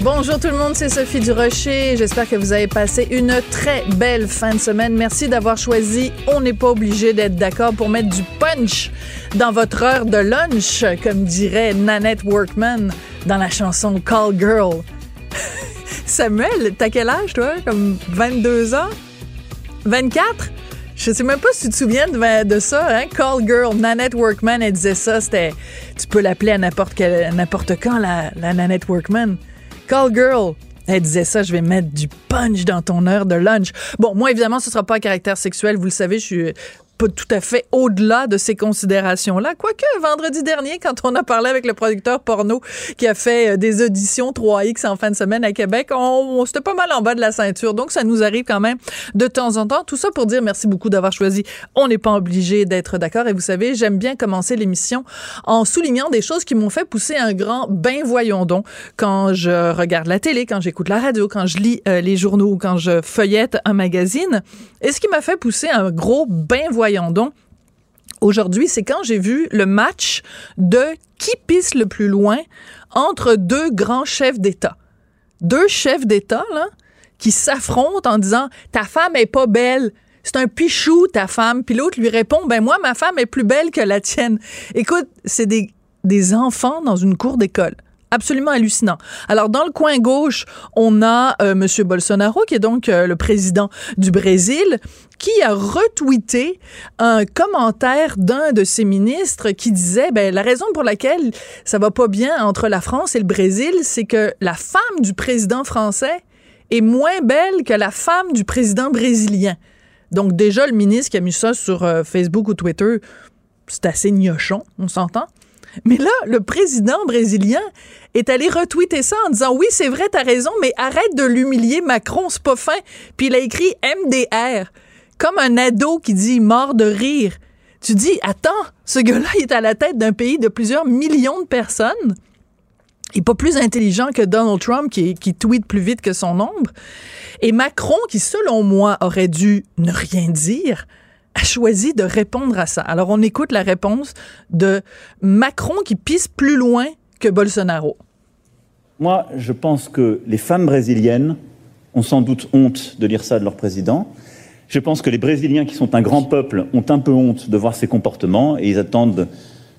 Bonjour tout le monde, c'est Sophie Durocher. J'espère que vous avez passé une très belle fin de semaine. Merci d'avoir choisi On n'est pas obligé d'être d'accord pour mettre du punch dans votre heure de lunch, comme dirait Nanette Workman dans la chanson Call Girl. Samuel, t'as quel âge toi? Comme 22 ans? 24? Je sais même pas si tu te souviens de ça, hein? Call Girl, Nanette Workman, elle disait ça, c'était... Tu peux l'appeler à n'importe quand, la Nanette Workman. Call Girl, elle disait ça, je vais mettre du punch dans ton heure de lunch. Bon, moi, évidemment, ce sera pas à caractère sexuel, vous le savez, je suis... pas tout à fait au-delà de ces considérations-là. Quoique, vendredi dernier, quand on a parlé avec le producteur porno qui a fait des auditions 3X en fin de semaine à Québec, on s'était pas mal en bas de la ceinture. Donc, ça nous arrive quand même de temps en temps. Tout ça pour dire merci beaucoup d'avoir choisi. On n'est pas obligé d'être d'accord. Et vous savez, j'aime bien commencer l'émission en soulignant des choses qui m'ont fait pousser un grand ben voyons donc quand je regarde la télé, quand j'écoute la radio, quand je lis les journaux ou quand je feuillette un magazine. Et ce qui m'a fait pousser un gros ben voyons donc, aujourd'hui, c'est quand j'ai vu le match de qui pisse le plus loin entre deux grands chefs d'État. Deux chefs d'État, là, qui s'affrontent en disant « Ta femme est pas belle, c'est un pichou ta femme. » Puis l'autre lui répond « Ben moi, ma femme est plus belle que la tienne. » Écoute, c'est des enfants dans une cour d'école. Absolument hallucinant. Alors, dans le coin gauche, on a M. Bolsonaro, qui est donc le président du Brésil, qui a retweeté un commentaire d'un de ses ministres qui disait, la raison pour laquelle ça va pas bien entre la France et le Brésil, c'est que la femme du président français est moins belle que la femme du président brésilien. Donc, déjà, le ministre qui a mis ça sur Facebook ou Twitter, c'est assez gnochon, on s'entend. Mais là, le président brésilien est allé retweeter ça en disant « Oui, c'est vrai, t'as raison, mais arrête de l'humilier, Macron, c'est pas fin. » Puis il a écrit « MDR », comme un ado qui dit « mort de rire ». Tu dis « Attends, ce gars-là, il est à la tête d'un pays de plusieurs millions de personnes. Il n'est pas plus intelligent que Donald Trump qui tweete plus vite que son ombre. » Et Macron, qui selon moi aurait dû ne rien dire, a choisi de répondre à ça. Alors, on écoute la réponse de Macron qui pisse plus loin que Bolsonaro. Moi, je pense que les femmes brésiliennes ont sans doute honte de dire ça de leur président. Je pense que les Brésiliens, qui sont un grand peuple, ont un peu honte de voir ces comportements et ils attendent,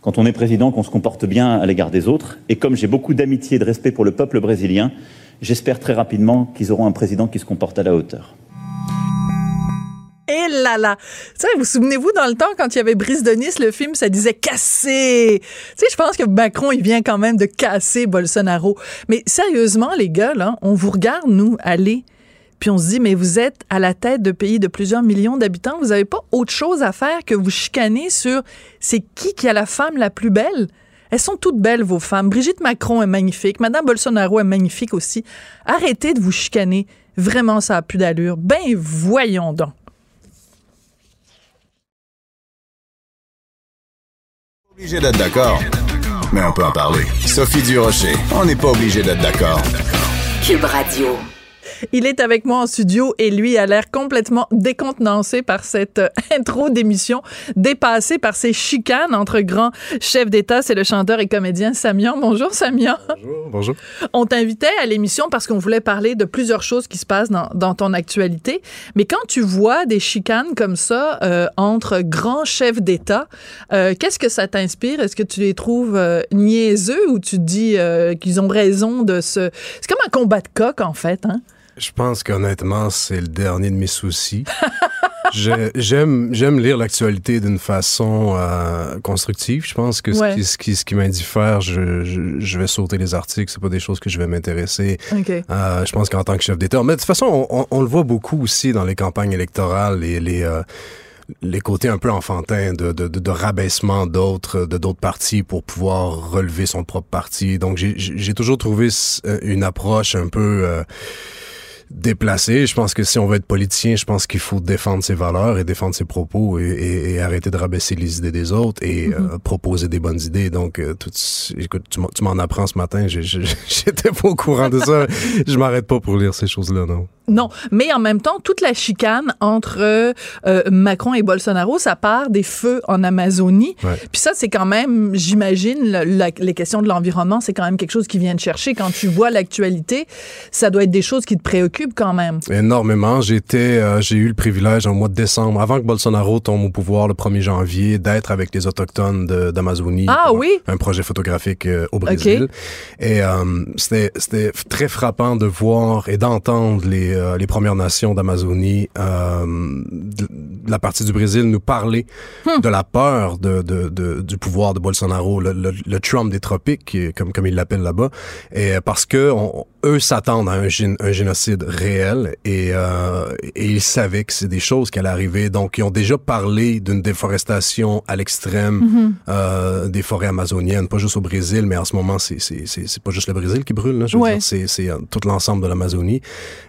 quand on est président, qu'on se comporte bien à l'égard des autres. Et comme j'ai beaucoup d'amitié et de respect pour le peuple brésilien, j'espère très rapidement qu'ils auront un président qui se comporte à la hauteur. Et là là! Tu sais, vous souvenez-vous, dans le temps, quand il y avait Brice de Nice, le film, ça disait « casser ». Tu sais, je pense que Macron, il vient quand même de casser Bolsonaro. Mais sérieusement, les gars, là, on vous regarde, nous, aller, puis on se dit « Mais vous êtes à la tête de pays de plusieurs millions d'habitants, vous n'avez pas autre chose à faire que vous chicaner sur « C'est qui a la femme la plus belle ?» Elles sont toutes belles, vos femmes. Brigitte Macron est magnifique. Madame Bolsonaro est magnifique aussi. Arrêtez de vous chicaner. Vraiment, ça n'a plus d'allure. Ben, voyons donc. Obligé d'être d'accord, mais on peut en parler. Sophie Durocher, on n'est pas obligé d'être d'accord. Cube Radio. Il est avec moi en studio et lui a l'air complètement décontenancé par cette intro d'émission, dépassé par ces chicanes entre grands chefs d'État. C'est le chanteur et comédien Samian. Bonjour Samian. Bonjour, bonjour. On t'invitait à l'émission parce qu'on voulait parler de plusieurs choses qui se passent dans ton actualité. Mais quand tu vois des chicanes comme ça entre grands chefs d'État, qu'est-ce que ça t'inspire? Est-ce que tu les trouves niaiseux ou tu te dis qu'ils ont raison de se... C'est comme un combat de coq en fait, hein? Je pense qu'honnêtement, c'est le dernier de mes soucis. J'aime lire l'actualité d'une façon constructive. Je pense que ce qui m'indiffère, je vais sauter les articles. C'est pas des choses que je vais m'intéresser. Okay. Je pense qu'en tant que chef d'État... Mais de toute façon, on le voit beaucoup aussi dans les campagnes électorales, les côtés un peu enfantins de rabaissement d'autres partis pour pouvoir relever son propre parti. Donc, j'ai toujours trouvé une approche un peu... déplacé. Je pense que si on veut être politicien, je pense qu'il faut défendre ses valeurs et défendre ses propos et arrêter de rabaisser les idées des autres et proposer des bonnes idées. Donc, écoute, tu m'en apprends ce matin. J'étais pas au courant de ça. Je m'arrête pas pour lire ces choses-là, non. Non, mais en même temps, toute la chicane entre Macron et Bolsonaro, ça part des feux en Amazonie. Ouais. Puis ça, c'est quand même, j'imagine, les questions de l'environnement, c'est quand même quelque chose qui vient te chercher. Quand tu vois l'actualité, ça doit être des choses qui te préoccupent quand même. Énormément. J'ai eu le privilège, au mois de décembre, avant que Bolsonaro tombe au pouvoir le 1er janvier, d'être avec les Autochtones d'Amazonie. Ah oui? Un projet photographique au Brésil. Okay. Et c'était très frappant de voir et d'entendre les Premières Nations d'Amazonie, de la partie du Brésil, nous parler de la peur du pouvoir de Bolsonaro, le Trump des tropiques, comme ils l'appellent là-bas, et parce que eux s'attendent à un génocide réel et ils savaient que c'est des choses qui allaient arriver. Donc, ils ont déjà parlé d'une déforestation à l'extrême des forêts amazoniennes, pas juste au Brésil, mais en ce moment, c'est pas juste le Brésil qui brûle, là, je veux dire, c'est tout l'ensemble de l'Amazonie.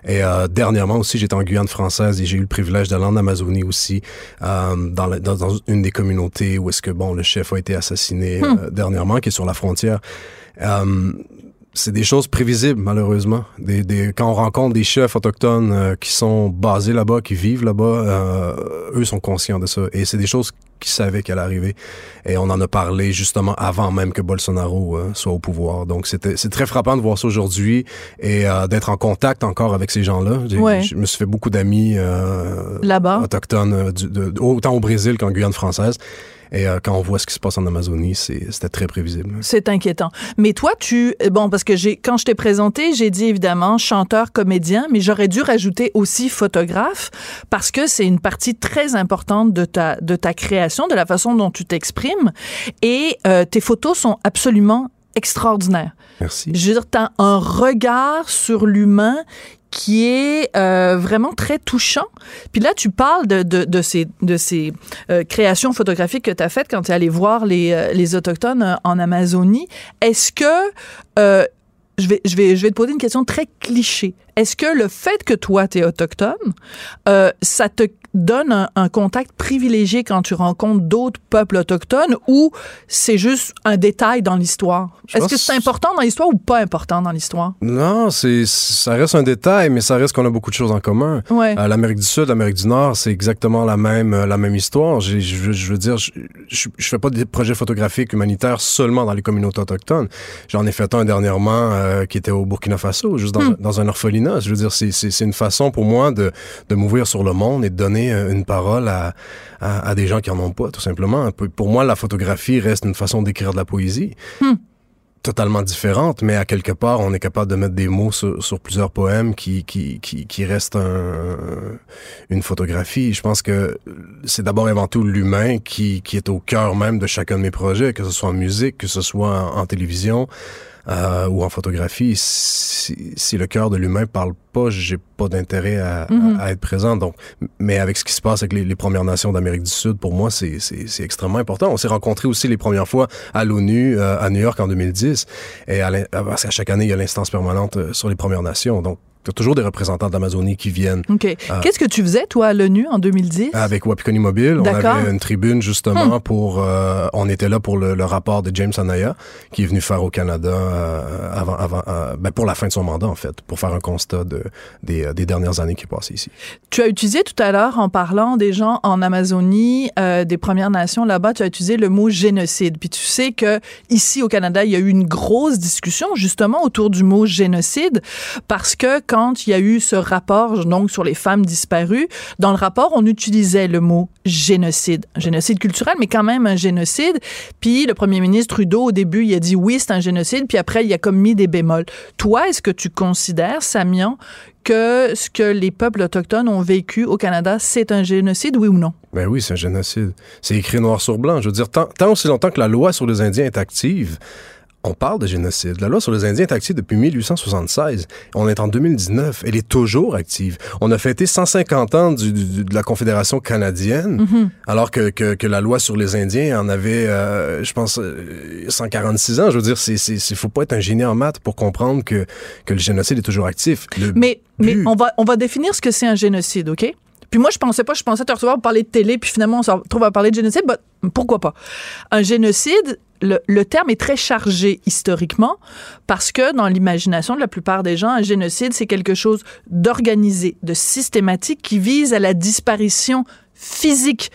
Et dernièrement aussi, j'étais en Guyane française et j'ai eu le privilège d'aller en Amazonie aussi, dans une des communautés où est-ce que, le chef a été assassiné dernièrement, qui est sur la frontière. C'est des choses prévisibles, malheureusement. Quand on rencontre des chefs autochtones qui sont basés là-bas, qui vivent là-bas, eux sont conscients de ça. Et c'est des choses qu'ils savaient qu'elles arrivaient. Et on en a parlé justement avant même que Bolsonaro soit au pouvoir. Donc c'est très frappant de voir ça aujourd'hui et d'être en contact encore avec ces gens-là. Je me suis fait beaucoup d'amis là-bas, autochtones, autant au Brésil qu'en Guyane française. Et quand on voit ce qui se passe en Amazonie, c'était très prévisible. C'est inquiétant. Mais toi, parce que quand je t'ai présenté, j'ai dit évidemment chanteur, comédien, mais j'aurais dû rajouter aussi photographe, parce que c'est une partie très importante de ta création, de la façon dont tu t'exprimes. Et tes photos sont absolument extraordinaires. Merci. Je veux dire, t'as un regard sur l'humain qui est vraiment très touchant. Puis là, tu parles de ces créations photographiques que tu as faites quand tu es allé voir les Autochtones en Amazonie. Est-ce que... Je vais te poser une question très cliché. Est-ce que le fait que toi, t'es autochtone, ça te donne un contact privilégié quand tu rencontres d'autres peuples autochtones, ou c'est juste un détail dans l'histoire? Est-ce que c'est important dans l'histoire ou pas important dans l'histoire? Non, ça reste un détail, mais ça reste qu'on a beaucoup de choses en commun. Ouais. L'Amérique du Sud, l'Amérique du Nord, c'est exactement la même histoire. Je veux dire, je fais pas des projets photographiques humanitaires seulement dans les communautés autochtones. J'en ai fait un dernièrement qui était au Burkina Faso, juste dans un orphelinat. Je veux dire, c'est une façon pour moi de m'ouvrir sur le monde et de donner une parole à des gens qui en ont pas, tout simplement. Pour moi, la photographie reste une façon d'écrire de la poésie. Totalement différente, mais à quelque part, on est capable de mettre des mots sur plusieurs poèmes qui restent une photographie. Je pense que c'est d'abord et avant tout l'humain qui est au cœur même de chacun de mes projets, que ce soit en musique, que ce soit en télévision ou en photographie. Si le cœur de l'humain parle pas, j'ai pas d'intérêt à être présent. Donc, mais avec ce qui se passe avec les Premières Nations d'Amérique du Sud, pour moi, c'est extrêmement important. On s'est rencontrés aussi les premières fois à l'ONU, à New York en 2010. Et parce qu'à chaque année, il y a l'instance permanente sur les Premières Nations. Donc, il y a toujours des représentants d'Amazonie qui viennent. OK. Qu'est-ce que tu faisais, toi, à l'ONU en 2010? Avec Wapikoni Mobile. D'accord. On avait une tribune, justement, pour... on était là pour le rapport de James Anaya, qui est venu faire au Canada pour la fin de son mandat, en fait, pour faire un constat des dernières années qui passent ici. Tu as utilisé tout à l'heure, en parlant des gens en Amazonie, des Premières Nations là-bas, tu as utilisé le mot génocide. Puis tu sais que ici au Canada, il y a eu une grosse discussion, justement, autour du mot génocide, parce que quand quand il y a eu ce rapport donc sur les femmes disparues, dans le rapport, on utilisait le mot génocide. Un génocide culturel, mais quand même un génocide. Puis le premier ministre Trudeau, au début, il a dit oui, c'est un génocide, puis après, il a comme mis des bémols. Toi, est-ce que tu considères, Samian, que ce que les peuples autochtones ont vécu au Canada, c'est un génocide, oui ou non? Ben oui, c'est un génocide. C'est écrit noir sur blanc. Je veux dire, tant aussi longtemps que la loi sur les Indiens est active, on parle de génocide. La loi sur les Indiens est active depuis 1876. On est en 2019. Elle est toujours active. On a fêté 150 ans de la Confédération canadienne, mm-hmm. alors que la loi sur les Indiens en avait, je pense, 146 ans. Je veux dire, il faut pas être un génie en maths pour comprendre que le génocide est toujours actif. Mais on va définir ce que c'est un génocide, OK? Puis moi, je pensais te retrouver à parler de télé, puis finalement, on se retrouve à parler de génocide. Bah, pourquoi pas? Un génocide... Le terme est très chargé historiquement parce que dans l'imagination de la plupart des gens, un génocide, c'est quelque chose d'organisé, de systématique qui vise à la disparition physique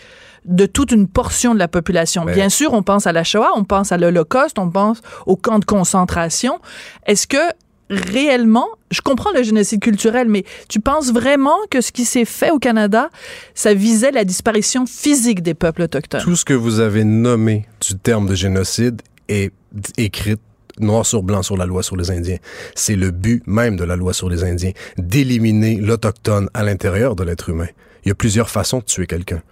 de toute une portion de la population. Ouais. Bien sûr, on pense à la Shoah, on pense à l'Holocauste, on pense aux camps de concentration. Est-ce que réellement, je comprends le génocide culturel, mais tu penses vraiment que ce qui s'est fait au Canada, ça visait la disparition physique des peuples autochtones? Tout ce que vous avez nommé du terme de génocide est écrit noir sur blanc sur la loi sur les Indiens. C'est le but même de la loi sur les Indiens, d'éliminer l'autochtone à l'intérieur de l'être humain. Il y a plusieurs façons de tuer quelqu'un.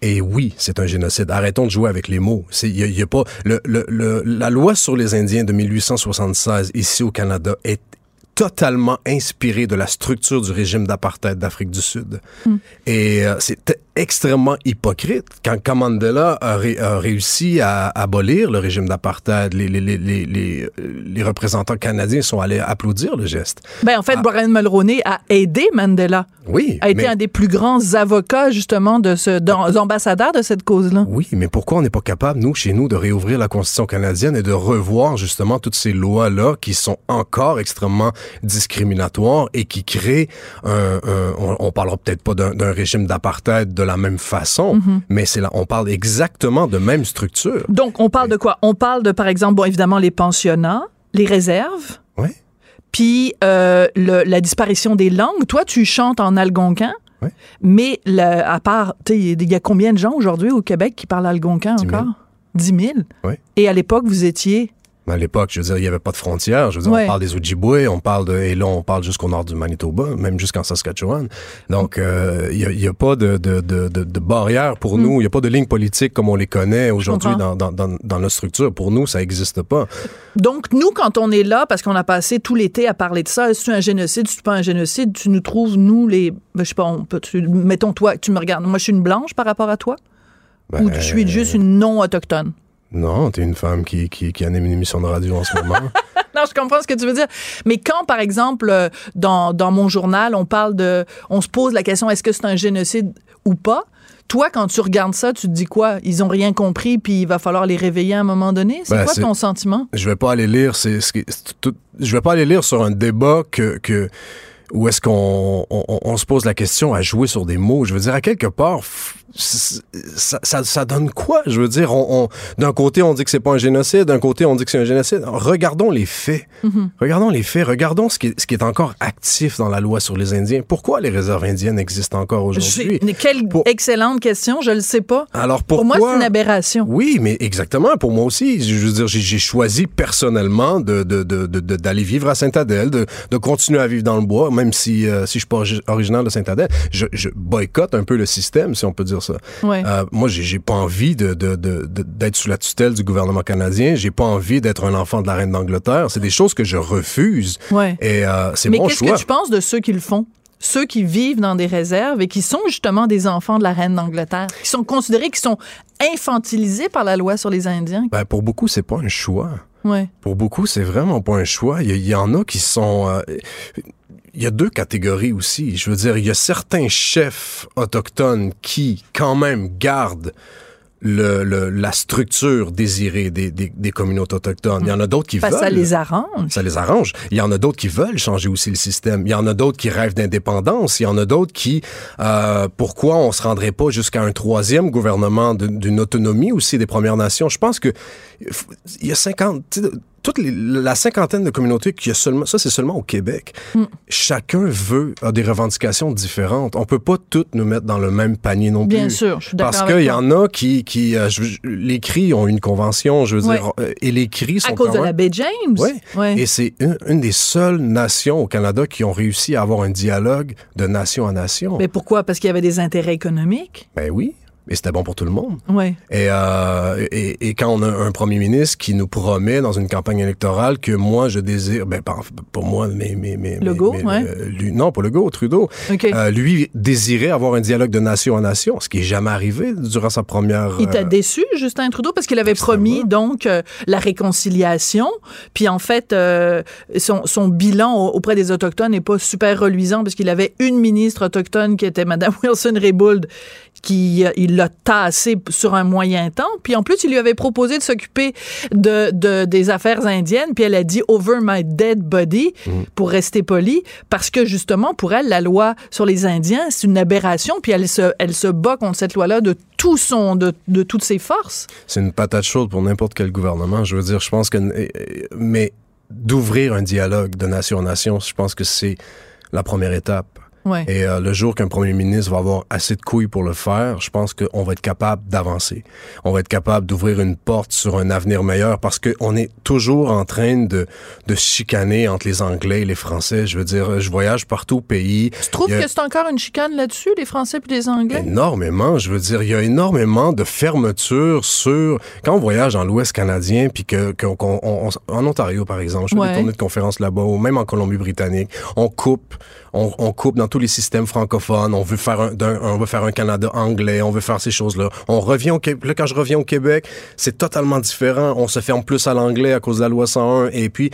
Et oui, c'est un génocide. Arrêtons de jouer avec les mots. Il y a pas la loi sur les Indiens de 1876 ici au Canada est totalement inspirée de la structure du régime d'apartheid d'Afrique du Sud. Et c'est extrêmement hypocrite. Quand Mandela a réussi à abolir le régime d'apartheid, les représentants canadiens sont allés applaudir le geste. Ben, en fait, Brian Mulroney a aidé Mandela. Oui. A été un des plus grands avocats, justement, ambassadeurs de cette cause-là. Oui, mais pourquoi on n'est pas capable, nous, chez nous, de réouvrir la Constitution canadienne et de revoir, justement, toutes ces lois-là qui sont encore extrêmement discriminatoires et qui créent on ne parlera peut-être pas d'un régime d'apartheid de la même façon, mais on parle exactement de même structure. Donc, on parle de quoi? On parle de, par exemple, bon, évidemment, les pensionnats, les réserves, puis la disparition des langues. Toi, tu chantes en algonquin, mais à part, tu sais, il y a combien de gens aujourd'hui au Québec qui parlent algonquin encore? 10 000. Oui. Et à l'époque, vous étiez... À l'époque, je veux dire, il n'y avait pas de frontières. Je veux dire, on parle des Ojibwe, et là, on parle jusqu'au nord du Manitoba, même jusqu'en Saskatchewan. Donc, il n'y a pas de barrière pour nous. Il n'y a pas de ligne politique comme on les connaît aujourd'hui dans notre structure. Pour nous, ça n'existe pas. Donc, nous, quand on est là, parce qu'on a passé tout l'été à parler de ça, est-ce que c'est un génocide, est-ce que c'est pas un génocide, tu nous trouves, nous, les... Je sais pas, mettons, toi, tu me regardes. Moi, je suis une blanche par rapport à toi? Ou je suis juste une non-autochtone? Non, t'es une femme qui anime une émission de radio en ce moment. Non, je comprends ce que tu veux dire. Mais quand, par exemple, dans mon journal, on se pose la question, est-ce que c'est un génocide ou pas? Toi, quand tu regardes ça, tu te dis quoi? Ils ont rien compris, puis il va falloir les réveiller à un moment donné? C'est quoi ton sentiment? Je vais pas aller lire, je vais pas aller lire sur un débat où est-ce qu'on se pose la question à jouer sur des mots? Je veux dire, à quelque part, ça donne quoi? Je veux dire, d'un côté, on dit que c'est pas un génocide, d'un côté, on dit que c'est un génocide. Regardons les faits. Regardons les faits. Regardons ce qui est encore actif dans la loi sur les Indiens. Pourquoi les réserves indiennes existent encore aujourd'hui? Excellente question, je le sais pas. Alors pourquoi? Pour moi, c'est une aberration. Oui, mais exactement, pour moi aussi. Je veux dire, j'ai choisi personnellement d'aller vivre à Sainte-Adèle, de continuer à vivre dans le bois, même si je ne suis pas originaire de Sainte-Adèle, je boycotte un peu le système, si on peut dire ça. Ouais. Moi, j'ai pas envie d'être sous la tutelle du gouvernement canadien. J'ai pas envie d'être un enfant de la reine d'Angleterre. C'est des choses que je refuse. Ouais. Et c'est mon choix. Mais qu'est-ce que tu penses de ceux qui le font? Ceux qui vivent dans des réserves et qui sont justement des enfants de la reine d'Angleterre, qui sont considérés, qui sont infantilisés par la loi sur les Indiens? Ben, pour beaucoup, c'est pas un choix. Ouais. Pour beaucoup, c'est vraiment pas un choix. Il y en a qui sont... Il y a deux catégories aussi. Je veux dire, il y a certains chefs autochtones qui, quand même, gardent la structure désirée des communautés autochtones. Il y en a d'autres qui veulent. Ça les arrange. Ça les arrange. Il y en a d'autres qui veulent changer aussi le système. Il y en a d'autres qui rêvent d'indépendance. Il y en a d'autres qui... pourquoi on se rendrait pas jusqu'à un troisième gouvernement d'une autonomie aussi des Premières Nations? Je pense que il y a 50... toute la cinquantaine de communautés qu'il y a seulement, ça c'est seulement au Québec. Mm. Chacun a des revendications différentes. On peut pas toutes nous mettre dans le même panier non plus. Bien sûr, je suis d'accord. Parce qu'il y en a qui les CRI ont une convention, je veux dire, et les CRI sont à cause de la baie James. Oui. Ouais. Et c'est une des seules nations au Canada qui ont réussi à avoir un dialogue de nation à nation. Mais pourquoi? Parce qu'il y avait des intérêts économiques. Ben oui. Et c'était bon pour tout le monde. Ouais. Et quand on a un premier ministre qui nous promet dans une campagne électorale que moi, je désire... Ben, pour moi, mais Legault, ouais. Non, pas Legault, Trudeau. Okay. Lui désirait avoir un dialogue de nation à nation, ce qui n'est jamais arrivé durant sa première... Il t'a déçu, Justin Trudeau, parce qu'il avait promis, donc, la réconciliation. Puis, en fait, son bilan auprès des Autochtones n'est pas super reluisant, parce qu'il avait une ministre autochtone qui était Mme Wilson-Raybould, qui... Il l'a tassé sur un moyen temps. Puis en plus, il lui avait proposé de s'occuper des affaires indiennes. Puis elle a dit « over my dead body », pour rester polie, parce que justement, pour elle, la loi sur les Indiens, c'est une aberration. Puis elle se bat contre cette loi-là de toutes ses forces. C'est une patate chaude pour n'importe quel gouvernement. Je veux dire, je pense que... Mais d'ouvrir un dialogue de nation en nation, je pense que c'est la première étape. Ouais. Et le jour qu'un premier ministre va avoir assez de couilles pour le faire, je pense qu'on va être capable d'avancer. On va être capable d'ouvrir une porte sur un avenir meilleur, parce qu'on est toujours en train de chicaner entre les Anglais et les Français. Je veux dire, je voyage partout au pays. Tu trouves que c'est encore une chicane là-dessus, les Français puis les Anglais? Énormément. Je veux dire, il y a énormément de fermetures sur... Quand on voyage dans l'Ouest canadien, puis en Ontario, par exemple, je fais des tournées de conférences là-bas, ou même en Colombie-Britannique, on coupe dans tous les systèmes francophones, on veut faire un Canada anglais, on veut faire ces choses-là. On revient quand je reviens au Québec, c'est totalement différent. On se ferme plus à l'anglais à cause de la loi 101. Et puis,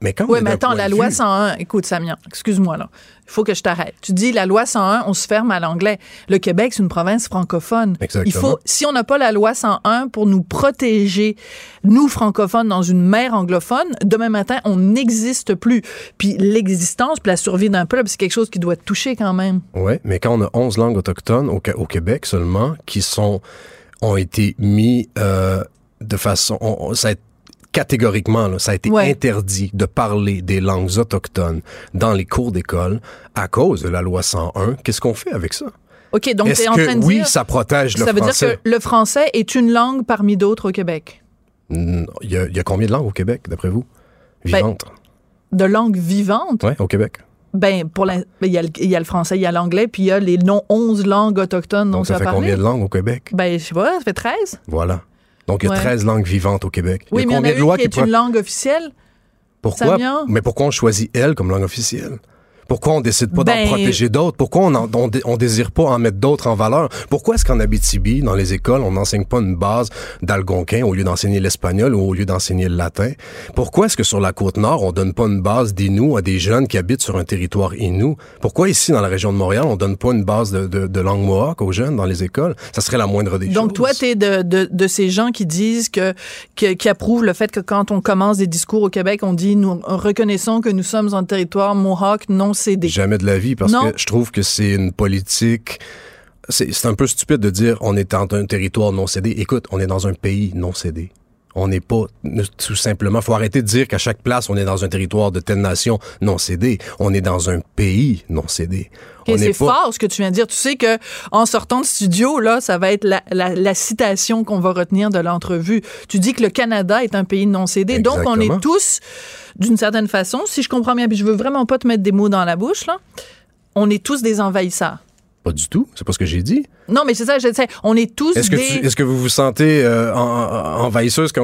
mais quand la loi 101, écoute, Samian, excuse-moi là, il faut que je t'arrête. Tu dis la loi 101, on se ferme à l'anglais. Le Québec, c'est une province francophone. Exactement. Si on n'a pas la loi 101 pour nous protéger, nous francophones, dans une mer anglophone, demain matin, on n'existe plus. Puis l'existence, puis la survie d'un peuple, c'est quelque chose qui doit te toucher quand même. Oui, mais quand on a 11 langues autochtones au Québec seulement, qui ont été mis de façon... Catégoriquement, là, ça a été interdit de parler des langues autochtones dans les cours d'école à cause de la loi 101. Qu'est-ce qu'on fait avec ça? OK, donc tu es en train de dire... Oui, ça protège le français. Ça veut dire que le français est une langue parmi d'autres au Québec? Il y a combien de langues au Québec, d'après vous? Vivantes. De langues vivantes? Oui, au Québec. Ben, il y a le français, il y a l'anglais, puis il y a les 11 langues autochtones dont ça fait combien de langues au Québec? Ben, je sais pas, ça fait 13. Voilà. Donc, il y a 13 langues vivantes au Québec. Oui, mais il y en a une qui est une langue officielle. Pourquoi? Mais pourquoi on choisit elle comme langue officielle? Pourquoi on décide pas d'en protéger d'autres? Pourquoi on désire pas en mettre d'autres en valeur? Pourquoi est-ce qu'en Abitibi, dans les écoles, on n'enseigne pas une base d'algonquin au lieu d'enseigner l'espagnol ou au lieu d'enseigner le latin? Pourquoi est-ce que sur la Côte-Nord, on donne pas une base d'inou à des jeunes qui habitent sur un territoire inou? Pourquoi ici, dans la région de Montréal, on donne pas une base de langue mohawk aux jeunes dans les écoles? Ça serait la moindre des choses. Donc toi, t'es de ces gens qui disent qui approuvent le fait que quand on commence des discours au Québec, on dit nous reconnaissons que nous sommes en territoire mohawk non cédé. Jamais de la vie, parce que je trouve que c'est une politique... C'est un peu stupide de dire on est dans un territoire non cédé. Écoute, on est dans un pays non cédé. On n'est pas, tout simplement... Faut arrêter de dire qu'à chaque place, on est dans un territoire de telle nation non cédé. On est dans un pays non cédé. Okay, c'est fort ce que tu viens de dire. Tu sais que en sortant de studio, là, ça va être la citation qu'on va retenir de l'entrevue. Tu dis que le Canada est un pays non cédé. Exactement. Donc, on est tous, d'une certaine façon, si je comprends bien, puis je veux vraiment pas te mettre des mots dans la bouche, là, on est tous des envahisseurs. Pas du tout. C'est pas ce que j'ai dit. Non, mais c'est ça. On est tous Est-ce que vous vous sentez envahisseuse quand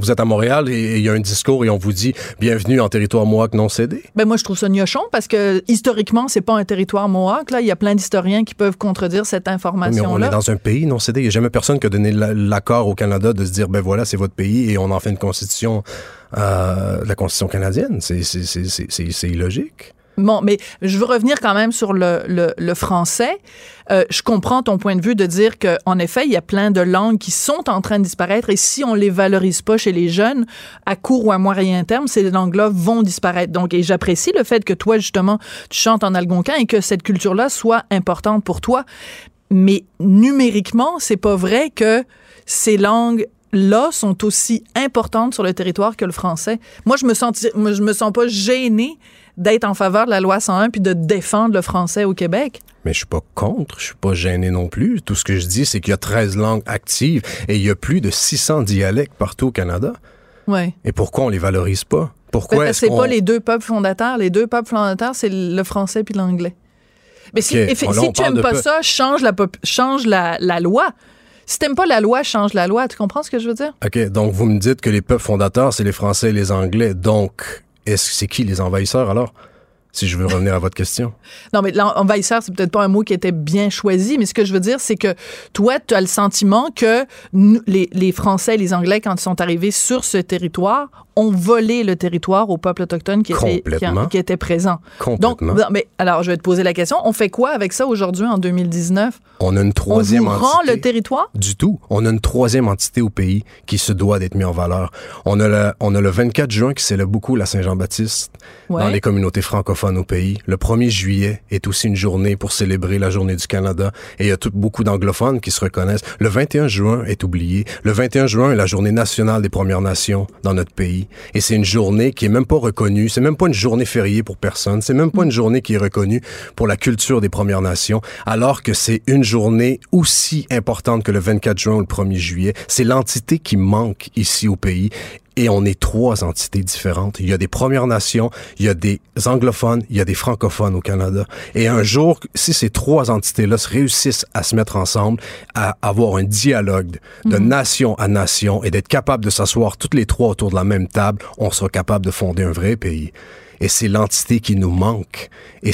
vous êtes à Montréal et il y a un discours et on vous dit « Bienvenue en territoire mohawk non cédé ». Ben moi, je trouve ça niochon parce que historiquement, c'est pas un territoire mohawk. Là, il y a plein d'historiens qui peuvent contredire cette information-là. Oui, mais on est dans un pays non cédé. Il n'y a jamais personne qui a donné l'accord au Canada de se dire « Ben voilà, c'est votre pays et on en fait une constitution, la constitution canadienne ». C'est illogique. Bon, mais je veux revenir quand même sur le français. Je comprends ton point de vue de dire qu'en effet, il y a plein de langues qui sont en train de disparaître et si on les valorise pas chez les jeunes, à court ou à moyen terme, ces langues-là vont disparaître. Donc, et j'apprécie le fait que toi, justement, tu chantes en algonquin et que cette culture-là soit importante pour toi. Mais numériquement, c'est pas vrai que ces langues là sont aussi importantes sur le territoire que le français. Moi, je me sens pas gênée d'être en faveur de la loi 101 puis de défendre le français au Québec. Mais je suis pas contre, je suis pas gêné non plus. Tout ce que je dis, c'est qu'il y a 13 langues actives et il y a plus de 600 dialectes partout au Canada. Ouais. Et pourquoi on les valorise pas? Pourquoi est-ce qu'on... pas les deux peuples fondateurs. Les deux peuples fondateurs, c'est le français puis l'anglais. Mais okay. si tu n'aimes pas ça, change la loi. Si t'aimes pas la loi, change la loi. Tu comprends ce que je veux dire? OK, donc vous me dites que les peuples fondateurs, c'est les Français et les Anglais. Donc, c'est qui les envahisseurs, alors? Si je veux revenir à votre question. Non, mais l'envahisseur, c'est peut-être pas un mot qui était bien choisi, mais ce que je veux dire, c'est que toi, tu as le sentiment que les Français et les Anglais, quand ils sont arrivés sur ce territoire, ont volé le territoire au peuple autochtone qui était présent. Complètement. Donc, mais, alors, je vais te poser la question, on fait quoi avec ça aujourd'hui, en 2019? On a une troisième entité. On vous rend le territoire? Du tout. On a une troisième entité au pays qui se doit d'être mise en valeur. On a le 24 juin qui célèbre beaucoup la Saint-Jean-Baptiste dans les communautés francophones au pays. Le 1er juillet est aussi une journée pour célébrer la Journée du Canada et il y a beaucoup d'anglophones qui se reconnaissent. Le 21 juin est oublié. Le 21 juin est la Journée nationale des Premières Nations dans notre pays et c'est une journée qui est même pas reconnue. C'est même pas une journée fériée pour personne. C'est même pas une journée qui est reconnue pour la culture des Premières Nations alors que c'est une journée aussi importante que le 24 juin ou le 1er juillet. C'est l'entité qui manque ici au pays. Et on est trois entités différentes. Il y a des Premières Nations, il y a des anglophones, il y a des francophones au Canada. Et un jour, si ces trois entités-là réussissent à se mettre ensemble, à avoir un dialogue de nation à nation et d'être capable de s'asseoir toutes les trois autour de la même table, on sera capable de fonder un vrai pays. Et c'est l'entité qui nous manque. Et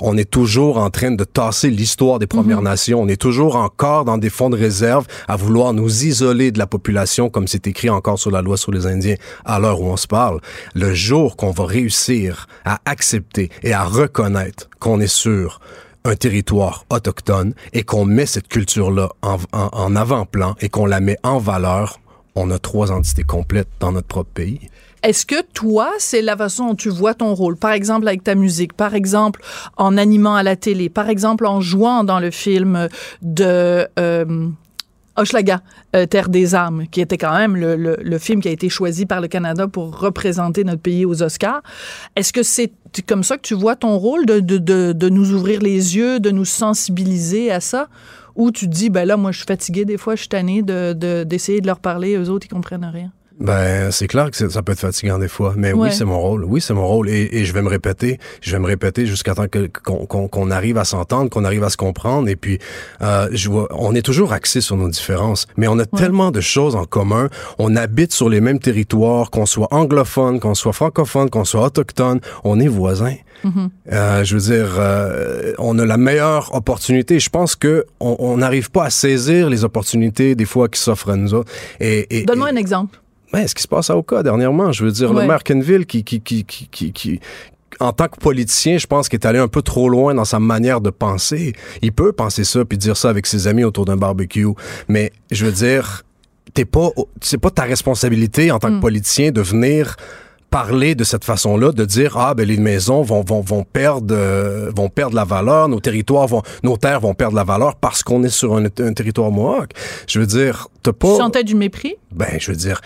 on est toujours en train de tasser l'histoire des Premières Nations. On est toujours encore dans des fonds de réserve à vouloir nous isoler de la population, comme c'est écrit encore sur la loi sur les Indiens à l'heure où on se parle. Le jour qu'on va réussir à accepter et à reconnaître qu'on est sur un territoire autochtone et qu'on met cette culture-là en avant-plan et qu'on la met en valeur, on a trois entités complètes dans notre propre pays. Est-ce que toi, c'est la façon dont tu vois ton rôle? Par exemple, avec ta musique, par exemple, en animant à la télé, par exemple, en jouant dans le film de Hochelaga, Terre des âmes, qui était quand même le film qui a été choisi par le Canada pour représenter notre pays aux Oscars. Est-ce que c'est comme ça que tu vois ton rôle de nous ouvrir les yeux, de nous sensibiliser à ça? Ou tu te dis, ben là, moi, je suis fatiguée des fois, je suis tannée d'essayer de leur parler, eux autres, ils comprennent rien? Ben, c'est clair que ça peut être fatigant des fois, mais oui, c'est mon rôle. Oui, c'est mon rôle. Et je vais me répéter jusqu'à temps qu'on arrive à s'entendre, qu'on arrive à se comprendre. Et puis, on est toujours axé sur nos différences, mais on a tellement de choses en commun. On habite sur les mêmes territoires, qu'on soit anglophone, qu'on soit francophone, qu'on soit autochtone, on est voisins. Je veux dire, on a la meilleure opportunité. Je pense que on n'arrive pas à saisir les opportunités des fois qui s'offrent à nous autres. Donne-moi un exemple. Ben, ce qui se passe à Oka dernièrement, je veux dire, le maire Kenville qui en tant que politicien, je pense qu'il est allé un peu trop loin dans sa manière de penser. Il peut penser ça puis dire ça avec ses amis autour d'un barbecue, mais je veux dire, c'est pas ta responsabilité en tant que politicien de venir parler de cette façon-là, de dire les maisons vont perdre la valeur, nos terres vont perdre la valeur parce qu'on est sur un territoire Mohawk. Je veux dire, t'as pas. Tu sentais du mépris? Ben, je veux dire.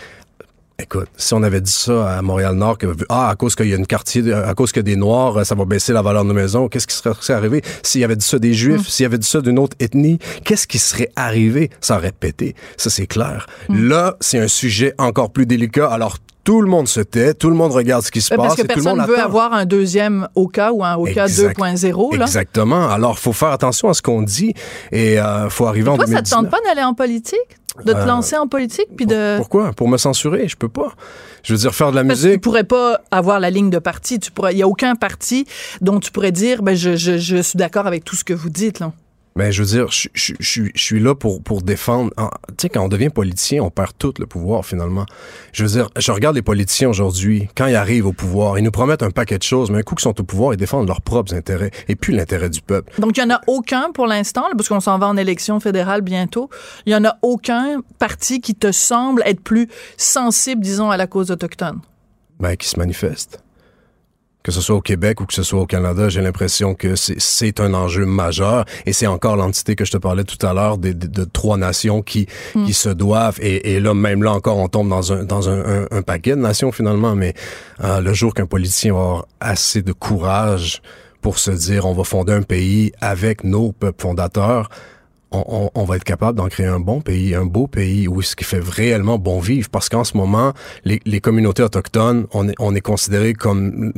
Écoute, si on avait dit ça à Montréal-Nord, que à cause qu'il y a une quartier, à cause qu'il y a des Noirs, ça va baisser la valeur de nos maisons, qu'est-ce qui serait arrivé? S'il y avait dit ça des Juifs, s'il y avait dit ça d'une autre ethnie, qu'est-ce qui serait arrivé? Ça aurait pété. Ça, c'est clair. Là, c'est un sujet encore plus délicat. Alors, tout le monde se tait, tout le monde regarde ce qui se passe. Parce que personne ne veut avoir un deuxième Oka ou un Oka 2.0. Là. Exactement. Alors, il faut faire attention à ce qu'on dit et il faut arriver en 2019. Toi, ça ne te tente pas d'aller en politique? De te lancer en politique puis de... Pourquoi? Pour me censurer, je peux pas. Je veux dire, faire de la musique... Tu pourrais pas avoir la ligne de parti. Il n'y a aucun parti dont tu pourrais dire je suis d'accord avec tout ce que vous dites, là. Ben, je veux dire, je suis là pour défendre. Tu sais, quand on devient politicien, on perd tout le pouvoir, finalement. Je veux dire, je regarde les politiciens aujourd'hui, quand ils arrivent au pouvoir, ils nous promettent un paquet de choses, mais un coup qu'ils sont au pouvoir, ils défendent leurs propres intérêts et plus l'intérêt du peuple. Donc, il n'y en a aucun, pour l'instant, là, parce qu'on s'en va en élection fédérale bientôt, il n'y en a aucun parti qui te semble être plus sensible, disons, à la cause autochtone. Ben, qui se manifeste. que ce soit au Québec ou que ce soit au Canada, j'ai l'impression que c'est un enjeu majeur et c'est encore l'entité que je te parlais tout à l'heure de trois nations qui se doivent et là, même là encore, on tombe dans un paquet de nations finalement, mais le jour qu'un politicien va avoir assez de courage pour se dire on va fonder un pays avec nos peuples fondateurs, on va être capable d'en créer un bon pays, un beau pays, où ce qui fait réellement bon vivre. Parce qu'en ce moment, les communautés autochtones, on est considérés comme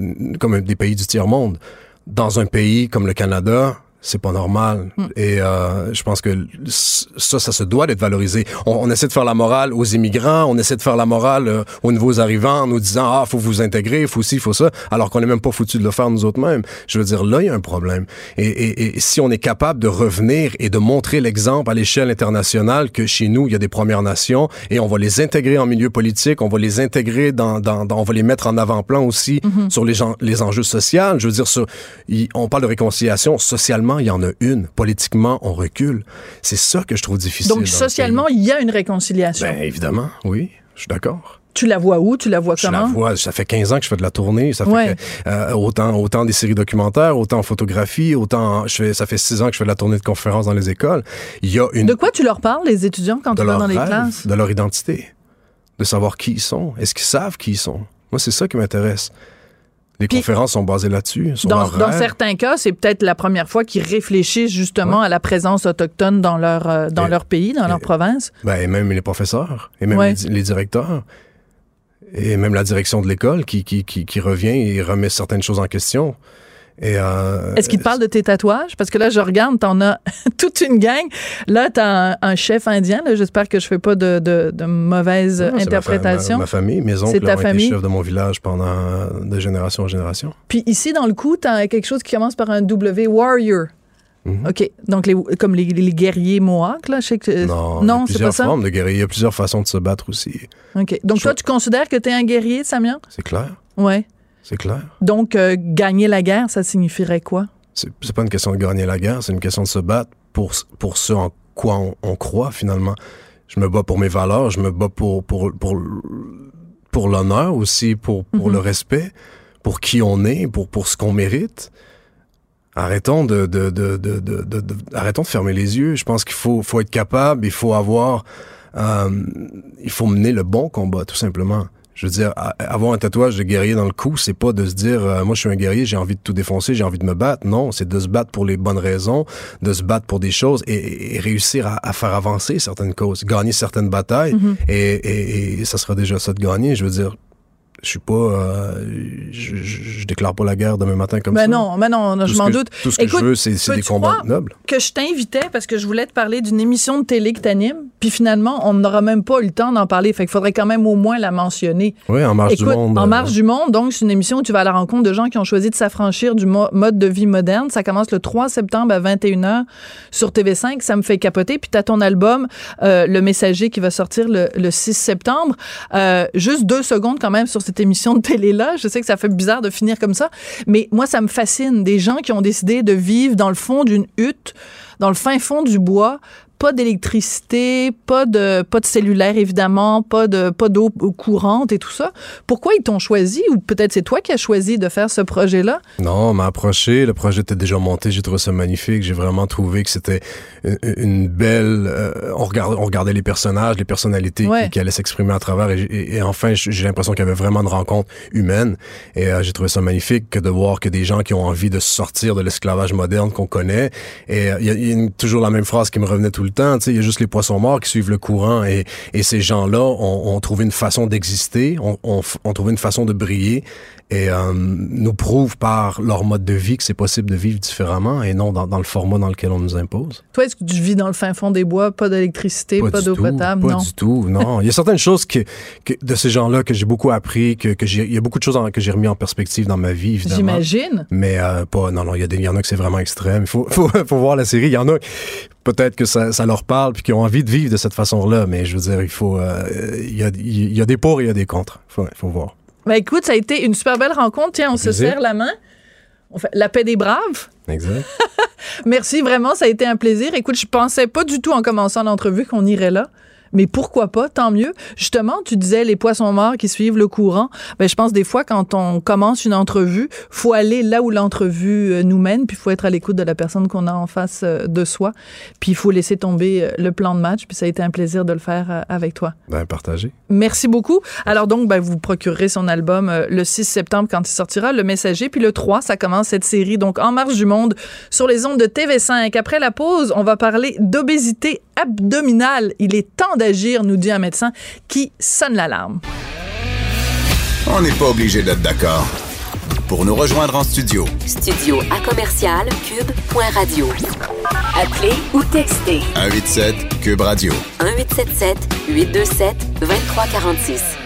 des pays du tiers-monde. Dans un pays comme le Canada, c'est pas normal. Et je pense que ça se doit d'être valorisé. On essaie de faire la morale aux immigrants, on essaie de faire la morale aux nouveaux arrivants en nous disant « Ah, faut vous intégrer, faut ci, faut ça », alors qu'on n'est même pas foutu de le faire nous autres mêmes. Je veux dire, là, il y a un problème. Et si on est capable de revenir et de montrer l'exemple à l'échelle internationale que chez nous, il y a des Premières Nations et on va les intégrer en milieu politique, on va les intégrer on va les mettre en avant-plan aussi sur les enjeux sociaux. Je veux dire, on parle de réconciliation socialement. Il y en a une. Politiquement, on recule. C'est ça que je trouve difficile. Donc, socialement, il y a une réconciliation. Bien, évidemment, oui. Je suis d'accord. Tu la vois où? Tu la vois comment? Je la vois. Ça fait 15 ans que je fais de la tournée. Ça fait autant des séries documentaires, autant en photographie, ça fait 6 ans que je fais de la tournée de conférences dans les écoles. Il y a une... De quoi tu leur parles, les étudiants, quand tu vas dans les classes? De leur identité. De savoir qui ils sont. Est-ce qu'ils savent qui ils sont? Moi, c'est ça qui m'intéresse. Les conférences sont basées là-dessus. Dans certains cas, c'est peut-être la première fois qu'ils réfléchissent justement à la présence autochtone dans leur pays, dans leur province. Ben, et même les professeurs, et même les directeurs, et même la direction de l'école qui revient et remet certaines choses en question. Est-ce qu'il te parle de tes tatouages? Parce que là, je regarde, t'en as toute une gang. Là, t'as un chef indien. Là, j'espère que je fais pas de mauvaise interprétation. Ma famille, mes oncles ont été chefs de mon village pendant de génération en génération. Puis ici, dans le cou, t'as quelque chose qui commence par un W, warrior. Mm-hmm. OK. Donc, comme les guerriers Mohawks, là, je sais que... Non, c'est pas ça. Formes de guerriers. Il y a plusieurs façons de se battre aussi. OK. Donc, toi, tu considères que t'es un guerrier, Samian? C'est clair. Oui. C'est clair. Donc, gagner la guerre, ça signifierait quoi? C'est pas une question de gagner la guerre, c'est une question de se battre pour ce en quoi on croit, finalement. Je me bats pour mes valeurs, je me bats pour l'honneur aussi, pour le respect, pour qui on est, pour ce qu'on mérite. Arrêtons de fermer les yeux. Je pense qu'il faut être capable, il faut mener le bon combat, tout simplement. Je veux dire, avoir un tatouage de guerrier dans le cou, c'est pas de se dire « Moi, je suis un guerrier, j'ai envie de tout défoncer, j'ai envie de me battre. » Non, c'est de se battre pour les bonnes raisons, de se battre pour des choses et réussir à faire avancer certaines causes, gagner certaines batailles. Et ça sera déjà ça de gagner. Je veux dire, je suis pas... je déclare pas la guerre demain matin comme ça. Non, je m'en doute. Tout ce que je veux, c'est des combats nobles. Que je t'invitais parce que je voulais te parler d'une émission de télé que t'animes, puis finalement, on n'aura même pas eu le temps d'en parler. Fait qu'il faudrait quand même au moins la mentionner. Oui, En marche du monde. En marche du monde, donc, c'est une émission où tu vas à la rencontre de gens qui ont choisi de s'affranchir du mode de vie moderne. Ça commence le 3 septembre à 21h sur TV5. Ça me fait capoter. Puis t'as ton album Le Messager qui va sortir le 6 septembre. Juste 2 secondes quand même sur cette émission de télé-là. Je sais que ça fait bizarre de finir comme ça, mais moi, ça me fascine. Des gens qui ont décidé de vivre dans le fond d'une hutte, dans le fin fond du bois, pas d'électricité, pas de cellulaire, évidemment, pas d'eau courante et tout ça. Pourquoi ils t'ont choisi? Ou peut-être c'est toi qui as choisi de faire ce projet-là? Non, on m'a approché. Le projet était déjà monté. J'ai trouvé ça magnifique. J'ai vraiment trouvé que c'était une belle... on regardait les personnages, les personnalités qui allaient s'exprimer à travers. Et enfin, j'ai l'impression qu'il y avait vraiment une rencontre humaine. Et j'ai trouvé ça magnifique que de voir que des gens qui ont envie de sortir de l'esclavage moderne qu'on connaît. Et il y a toujours la même phrase qui me revenait tout le temps, il y a juste les poissons morts qui suivent le courant et ces gens-là ont trouvé une façon d'exister, ont trouvé une façon de briller et nous prouvent par leur mode de vie que c'est possible de vivre différemment et non dans le format dans lequel on nous impose. Toi, est-ce que tu vis dans le fin fond des bois, pas d'électricité, pas d'eau potable? Pas du tout, non. Il y a certaines choses que de ces gens-là que j'ai beaucoup appris, il y a beaucoup de choses que j'ai remis en perspective dans ma vie, évidemment. J'imagine. Mais il y en a que c'est vraiment extrême. Il faut voir la série. Il y en a... Peut-être que ça leur parle puis qu'ils ont envie de vivre de cette façon-là, mais je veux dire, il y a des pour et il y a des contre. Il faut voir. Ben écoute, ça a été une super belle rencontre. Tiens, on se serre la main. On fait la paix des braves. Exact. Merci, vraiment, ça a été un plaisir. Écoute, je pensais pas du tout en commençant l'entrevue qu'on irait là. mais pourquoi pas, tant mieux. Justement, tu disais les poissons morts qui suivent le courant. Ben, je pense des fois, quand on commence une entrevue, faut aller là où l'entrevue nous mène, puis faut être à l'écoute de la personne qu'on a en face de soi, puis il faut laisser tomber le plan de match, puis ça a été un plaisir de le faire avec toi. Ben, partagez. Merci beaucoup. Alors donc, ben, vous procurerez son album le 6 septembre quand il sortira, Le Messager, puis le 3, ça commence cette série, donc En marge du monde, sur les ondes de TV5. Après la pause, on va parler d'obésité abdominale. Il est temps d'agir, nous dit un médecin qui sonne l'alarme. On n'est pas obligé d'être d'accord. Pour nous rejoindre en studio. Studio à commercial cube.radio. Appelez ou textez. 187 Cube Radio. 1877 827 2346.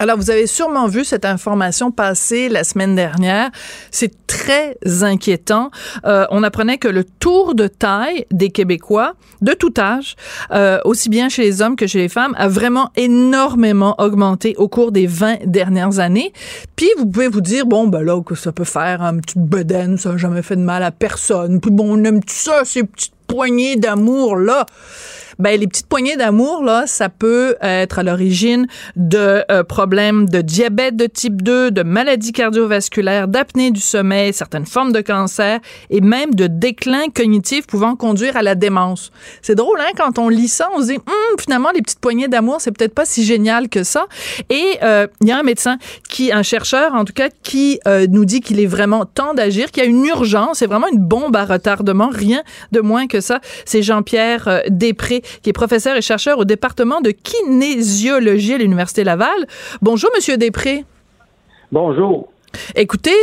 Alors, vous avez sûrement vu cette information passer la semaine dernière. C'est très inquiétant. On apprenait que le tour de taille des Québécois, de tout âge, aussi bien chez les hommes que chez les femmes, a vraiment énormément augmenté au cours des 20 dernières années. Puis, vous pouvez vous dire, bon, ben là, ça peut faire un petit bedaine, ça n'a jamais fait de mal à personne. Puis bon, on aime ça, ces petites poignées d'amour-là. Ben, les petites poignées d'amour, là, ça peut être à l'origine de problèmes de diabète de type 2, de maladies cardiovasculaires, d'apnée du sommeil, certaines formes de cancer et même de déclin cognitif pouvant conduire à la démence. C'est drôle, hein, quand on lit ça, on se dit finalement, les petites poignées d'amour, c'est peut-être pas si génial que ça. Et il y a un médecin, un chercheur en tout cas, qui nous dit qu'il est vraiment temps d'agir, qu'il y a une urgence, c'est vraiment une bombe à retardement, rien de moins que ça. C'est Jean-Pierre Després, qui est professeur et chercheur au département de kinésiologie à l'Université Laval. Bonjour, Monsieur Després. Bonjour. Écoutez,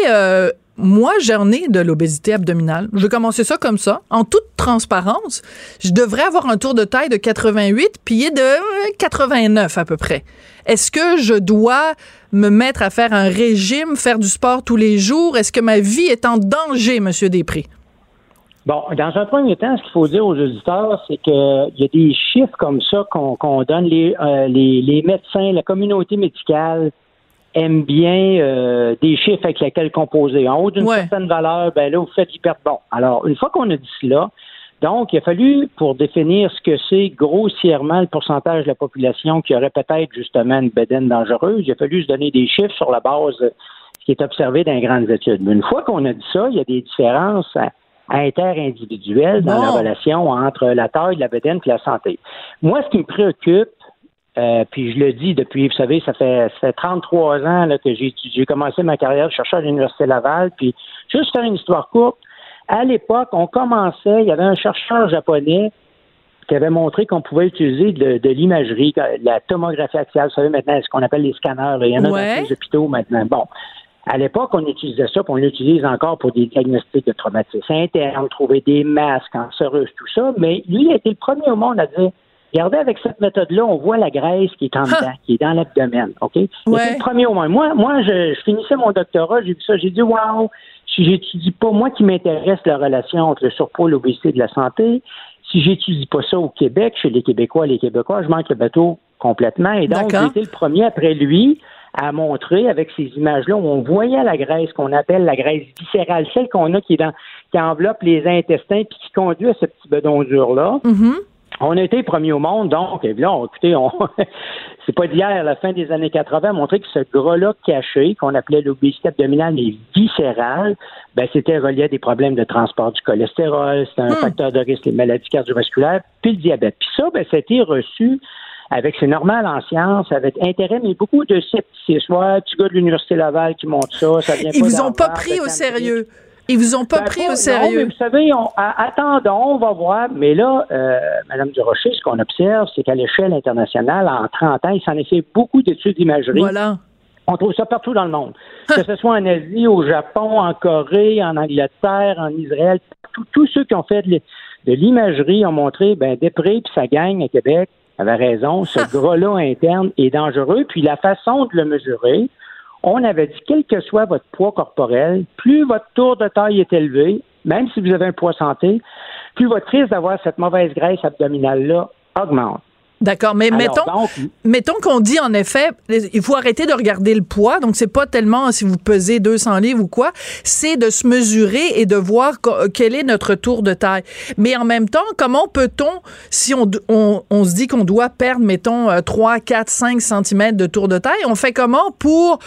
moi, j'en ai de l'obésité abdominale. Je vais commencer ça comme ça, en toute transparence. Je devrais avoir un tour de taille de 88, puis il est de 89 à peu près. Est-ce que je dois me mettre à faire un régime, faire du sport tous les jours? Est-ce que ma vie est en danger, Monsieur Després? Bon, dans un premier temps, ce qu'il faut dire aux auditeurs, c'est qu'il y a des chiffres comme ça qu'on donne. Les médecins, la communauté médicale aime bien des chiffres avec lesquels composer. En haut d'une certaine valeur, ben là, vous faites hyper bon. Alors, une fois qu'on a dit cela, donc, il a fallu, pour définir ce que c'est grossièrement le pourcentage de la population qui aurait peut-être justement une bédaine dangereuse, il a fallu se donner des chiffres sur la base de ce qui est observé dans les grandes études. Mais une fois qu'on a dit ça, il y a des différences interindividuelle dans la relation entre la taille de la bédaine et la santé. Moi, ce qui me préoccupe, puis je le dis depuis, vous savez, ça fait 33 ans là, que j'ai commencé ma carrière de chercheur à l'Université Laval, puis juste faire une histoire courte, à l'époque, il y avait un chercheur japonais qui avait montré qu'on pouvait utiliser de l'imagerie, la tomographie axiale, vous savez maintenant, ce qu'on appelle les scanners, là. Il y en a dans les hôpitaux maintenant. Bon. À l'époque, on utilisait ça, puis on l'utilise encore pour des diagnostics de traumatisme interne, trouver des masses cancéreuses, tout ça. Mais lui, il a été le premier au monde à dire, regardez, avec cette méthode-là, on voit la graisse qui est en dedans, qui est dans l'abdomen. OK? Ouais. Il a été le premier au monde. Moi, je finissais mon doctorat, j'ai vu ça, j'ai dit, wow, si j'étudie pas, moi qui m'intéresse la relation entre le surpoids, l'obésité et de la santé, si j'étudie pas ça au Québec, chez les Québécois, je manque le bateau complètement. Et donc, j'ai été le premier après lui à montrer avec ces images-là où on voyait la graisse qu'on appelle la graisse viscérale, celle qu'on a qui enveloppe les intestins puis qui conduit à ce petit bedon dur-là. Mm-hmm. On a été les premiers au monde, donc, et là, écoutez, c'est pas d'hier, à la fin des années 80, montrer que ce gras-là caché, qu'on appelait l'obésité abdominale et viscérale, ben, c'était relié à des problèmes de transport du cholestérol, c'était un facteur de risque, les maladies cardiovasculaires, puis le diabète. Puis ça, ben, c'était reçu avec, c'est normal en science, avec intérêt, mais beaucoup de scepticisme. Ouais, petit gars de l'Université Laval qui montre ça, ça vient pas d'en voir. Ils vous ont pas pris au sérieux. Ils vous ont pas pris au sérieux. Non, mais vous savez, attendons, on va voir. Mais là, Mme Durocher, ce qu'on observe, c'est qu'à l'échelle internationale, en 30 ans, il s'en est fait beaucoup d'études d'imagerie. Voilà. On trouve ça partout dans le monde. Que ce soit en Asie, au Japon, en Corée, en Angleterre, en Israël, tous ceux qui ont fait de l'imagerie ont montré, ben, Després, puis ça gagne à Québec. Avait raison, ce gras-là interne est dangereux, puis la façon de le mesurer, on avait dit, quel que soit votre poids corporel, plus votre tour de taille est élevé, même si vous avez un poids santé, plus votre risque d'avoir cette mauvaise graisse abdominale-là augmente. D'accord, mais alors, mettons qu'on dit en effet, il faut arrêter de regarder le poids, donc c'est pas tellement si vous pesez 200 livres ou quoi, c'est de se mesurer et de voir quel est notre tour de taille. Mais en même temps, comment peut-on, si on se dit qu'on doit perdre, mettons, 3, 4, 5 centimètres de tour de taille, on fait comment pour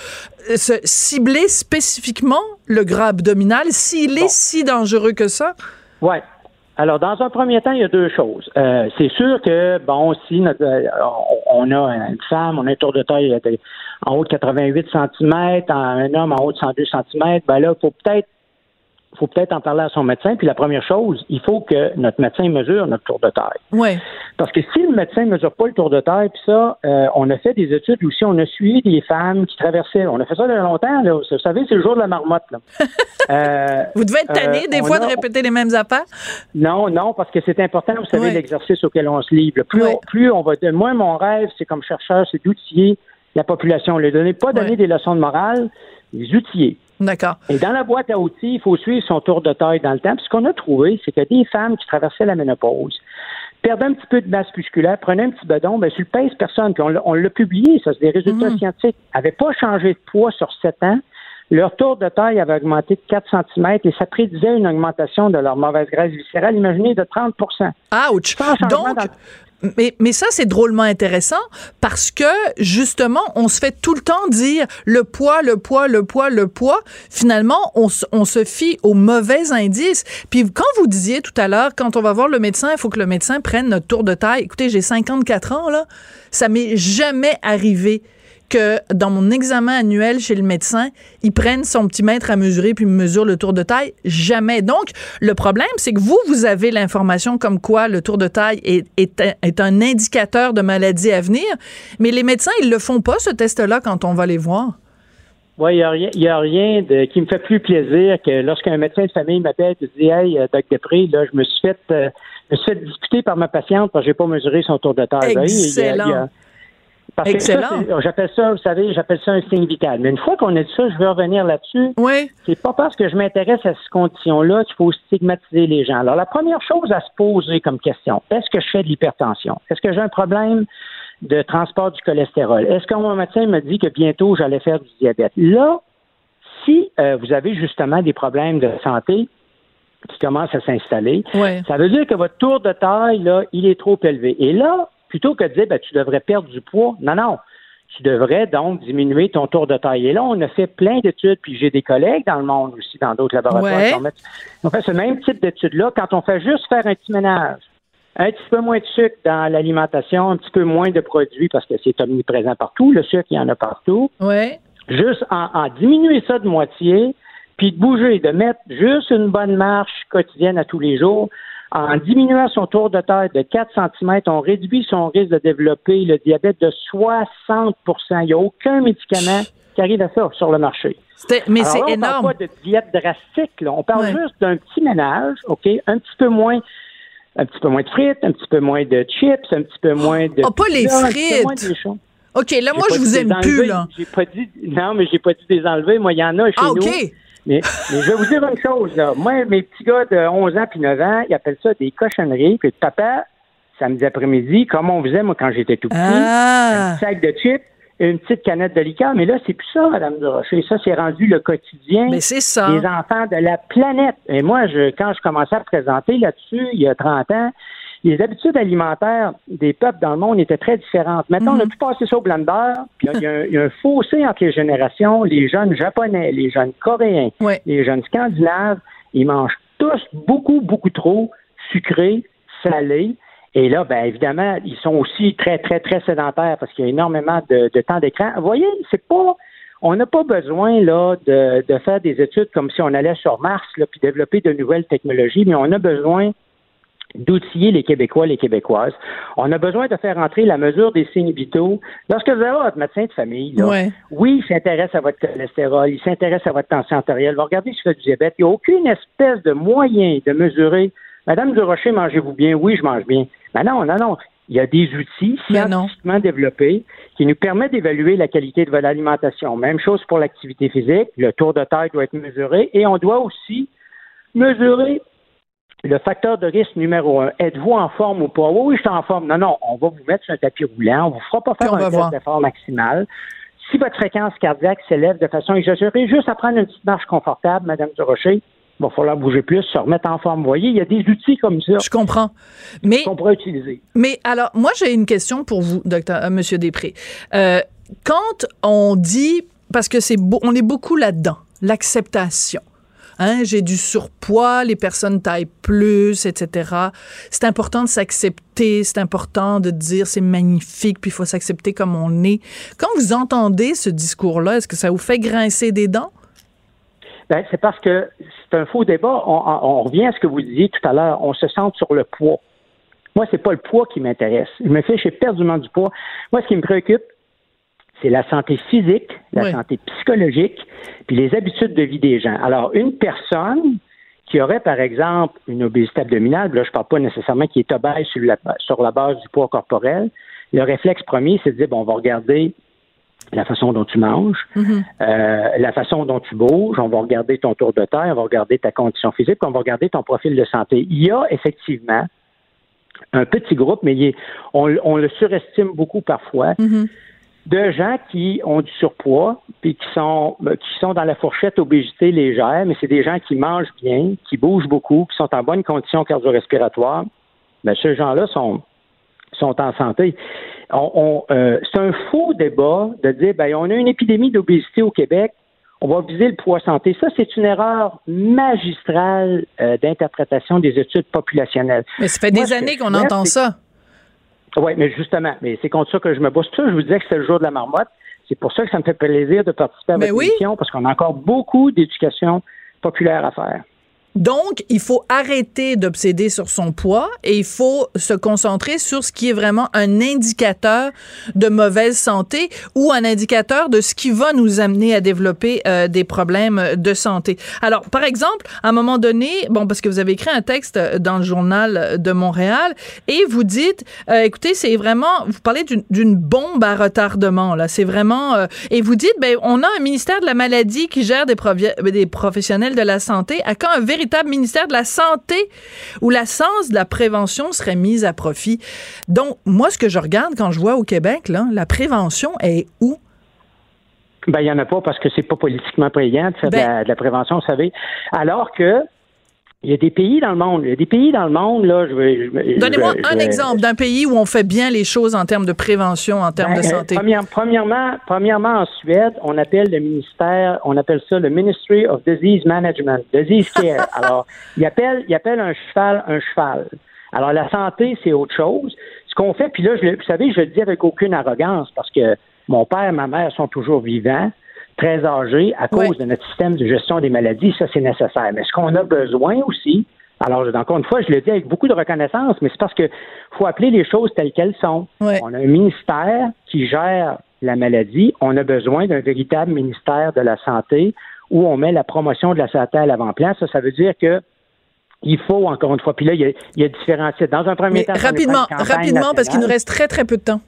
se cibler spécifiquement le gras abdominal s'il est si dangereux que ça? Ouais. Alors, dans un premier temps, il y a deux choses. C'est sûr que, si on a une femme, on a un tour de taille en haut de 88 cm, un homme en haut de 102 cm, là, il faut peut-être en parler à son médecin. Puis la première chose, il faut que notre médecin mesure notre tour de taille. Oui. Parce que si le médecin ne mesure pas le tour de taille, puis ça, on a fait des études où si on a suivi des femmes qui traversaient. On a fait ça depuis longtemps, là. Vous savez, c'est le jour de la marmotte, là. Vous devez être tanné des fois de répéter les mêmes affaires? Non, parce que c'est important, vous savez, l'exercice auquel on se livre. Plus on va... Moi, mon rêve, c'est comme chercheur, c'est d'outiller la population. Ne donnez pas donner des leçons de morale, les outiller. D'accord. Et dans la boîte à outils, il faut suivre son tour de taille dans le temps. Puis ce qu'on a trouvé, c'est que des femmes qui traversaient la ménopause perdaient un petit peu de masse musculaire, prenaient un petit bedon, sur le pèse personne. Puis on l'a publié, ça, c'est des résultats scientifiques. N'avaient pas changé de poids sur 7 ans. Leur tour de taille avait augmenté de 4 cm et ça prédisait une augmentation de leur mauvaise graisse viscérale, imaginez, de 30 %. Ouch! Donc... Mais ça, c'est drôlement intéressant parce que, justement, on se fait tout le temps dire le poids. Finalement, on se fie aux mauvais indices. Puis quand vous disiez tout à l'heure, quand on va voir le médecin, il faut que le médecin prenne notre tour de taille. Écoutez, j'ai 54 ans, là. Ça m'est jamais arrivé que dans mon examen annuel chez le médecin, ils prennent son petit mètre à mesurer puis mesurent le tour de taille. Jamais. Donc, le problème, c'est que vous avez l'information comme quoi le tour de taille est un indicateur de maladies à venir, mais les médecins, ils le font pas, ce test-là, quand on va les voir. Oui, il n'y a rien qui me fait plus plaisir que lorsqu'un médecin de famille m'appelle et dit « Hey, Dr. Després, là, je me suis fait discuter par ma patiente parce que je n'ai pas mesuré son tour de taille. » Excellent. Parce que ça, j'appelle ça un signe vital. Mais une fois qu'on a dit ça, je veux revenir là-dessus. Oui. C'est pas parce que je m'intéresse à ces conditions-là qu'il faut stigmatiser les gens. Alors, la première chose à se poser comme question, est-ce que je fais de l'hypertension? Est-ce que j'ai un problème de transport du cholestérol? Est-ce que mon médecin m'a dit que bientôt j'allais faire du diabète? Là, si vous avez justement des problèmes de santé qui commencent à s'installer, ça veut dire que votre tour de taille, là, il est trop élevé. Et là, plutôt que de dire, tu devrais perdre du poids. Non. Tu devrais donc diminuer ton tour de taille. Et là, on a fait plein d'études, puis j'ai des collègues dans le monde aussi, dans d'autres laboratoires. Ouais. On fait ce même type d'études-là. Quand on fait juste faire un petit ménage, un petit peu moins de sucre dans l'alimentation, un petit peu moins de produits, parce que c'est omniprésent partout. Le sucre, il y en a partout. Ouais. Juste en diminuer ça de moitié, puis de bouger, de mettre juste une bonne marche quotidienne à tous les jours. En diminuant son tour de taille de 4 cm, on réduit son risque de développer le diabète de 60 %. Il n'y a aucun médicament qui arrive à ça sur le marché. Alors c'est là, on énorme. On ne parle pas de diète drastique, là. On parle juste d'un petit ménage, OK, un petit peu moins de frites, un petit peu moins de chips, un petit peu moins de... pas les frites! OK, là, moi, je vous aime plus, là. J'ai pas dit des enlevés. Moi, il y en a chez nous. Mais je vais vous dire une chose, là. Moi, mes petits gars de 11 ans puis 9 ans, ils appellent ça des cochonneries. Puis papa, samedi après-midi, comme on faisait, moi, quand j'étais tout petit, un petit sac de chips et une petite canette de liqueur. Mais là, c'est plus ça, Mme Durocher. Ça, c'est rendu le quotidien des enfants de la planète. Et moi, quand je commençais à présenter là-dessus, il y a 30 ans, les habitudes alimentaires des peuples dans le monde étaient très différentes. Maintenant, on a pu passer ça au blender, puis il y a un fossé entre les générations. Les jeunes japonais, les jeunes coréens, les jeunes scandinaves, ils mangent tous beaucoup, beaucoup trop sucré, salé. Et là, évidemment, ils sont aussi très, très, très sédentaires parce qu'il y a énormément de temps d'écran. Vous voyez, on n'a pas besoin là de faire des études comme si on allait sur Mars là, puis développer de nouvelles technologies, mais on a besoin d'outiller les Québécois, les Québécoises. On a besoin de faire entrer la mesure des signes vitaux. Lorsque vous avez votre médecin de famille, là, oui, il s'intéresse à votre cholestérol, il s'intéresse à votre tension artérielle. Vous regardez si vous faites du diabète, il n'y a aucune espèce de moyen de mesurer. Madame Durocher, mangez-vous bien? Oui, je mange bien. Mais non. Il y a des outils scientifiquement développés qui nous permettent d'évaluer la qualité de votre alimentation. Même chose pour l'activité physique. Le tour de taille doit être mesuré et on doit aussi mesurer le facteur de risque numéro un. Êtes-vous en forme ou pas? Oui, je suis en forme. Non, non, on va vous mettre sur un tapis roulant. On ne vous fera pas faire un test d'effort maximal. Si votre fréquence cardiaque s'élève de façon exagérée, juste à prendre une petite marche confortable, Mme Durocher, il va falloir bouger plus, se remettre en forme. Vous voyez, il y a des outils comme ça. Je comprends. Mais, qu'on pourrait utiliser. Mais alors, moi, j'ai une question pour vous, M. Després. Quand on dit, parce que c'est on est beaucoup là-dedans, l'acceptation. Hein, j'ai du surpoids, les personnes taillent plus, etc. C'est important de s'accepter, c'est important de dire c'est magnifique, puis il faut s'accepter comme on est. Quand vous entendez ce discours-là, est-ce que ça vous fait grincer des dents? Bien, c'est parce que c'est un faux débat. On revient à ce que vous disiez tout à l'heure. On se centre sur le poids. Moi, c'est pas le poids qui m'intéresse. Je me fiche éperdument du poids. Moi, ce qui me préoccupe, c'est la santé physique, la santé psychologique, puis les habitudes de vie des gens. Alors, une personne qui aurait, par exemple, une obésité abdominale, là, je ne parle pas nécessairement qui est obèse sur la base du poids corporel, le réflexe premier, c'est de dire, bon, on va regarder la façon dont tu manges, la façon dont tu bouges, on va regarder ton tour de taille, on va regarder ta condition physique, on va regarder ton profil de santé. Il y a effectivement un petit groupe, mais on le surestime beaucoup parfois, de gens qui ont du surpoids puis qui sont dans la fourchette obésité légère, mais c'est des gens qui mangent bien, qui bougent beaucoup, qui sont en bonne condition cardio-respiratoire. Ben, ces gens-là sont en santé. C'est un faux débat de dire, ben, on a une épidémie d'obésité au Québec, on va viser le poids santé. Ça, c'est une erreur magistrale d'interprétation des études populationnelles. Mais ça fait des années qu'on entend ça. Oui, mais justement, mais c'est contre ça que je me bosse. Ça, je vous disais que c'est le jour de la marmotte. C'est pour ça que ça me fait plaisir de participer à votre émission, parce qu'on a encore beaucoup d'éducation populaire à faire. Donc, il faut arrêter d'obséder sur son poids et il faut se concentrer sur ce qui est vraiment un indicateur de mauvaise santé ou un indicateur de ce qui va nous amener à développer des problèmes de santé. Alors, par exemple, à un moment donné, bon, parce que vous avez écrit un texte dans le Journal de Montréal et vous dites, écoutez, c'est vraiment, vous parlez d'une bombe à retardement, là, c'est vraiment, et vous dites, ben, on a un ministère de la maladie qui gère des professionnels de la santé. À quand un véritable ministère de la santé où la sens de la prévention serait mise à profit. Donc, moi, ce que je regarde quand je vois au Québec, là, la prévention est où? Ben, il n'y en a pas parce que c'est pas politiquement payant de faire de la prévention, vous savez. Alors que il y a des pays dans le monde. Il y a des pays dans le monde, là. Donnez-moi un exemple d'un pays où on fait bien les choses en termes de prévention, en termes de santé. Premièrement, en Suède, on appelle le ministère, on appelle ça le Ministry of Disease Management, Disease Care. Alors, il appelle un cheval un cheval. Alors, la santé, c'est autre chose. Ce qu'on fait, puis là, vous savez, je le dis avec aucune arrogance parce que mon père et ma mère sont toujours vivants, très âgés à cause de notre système de gestion des maladies, ça c'est nécessaire. Mais ce qu'on a besoin aussi, alors encore une fois, je le dis avec beaucoup de reconnaissance, mais c'est parce que faut appeler les choses telles qu'elles sont. Oui. On a un ministère qui gère la maladie, on a besoin d'un véritable ministère de la santé où on met la promotion de la santé à l'avant-plan. Ça veut dire que il faut, encore une fois, puis là, il y a différents titres. Dans un premier temps... Rapidement, parce qu'il nous reste très, très peu de temps.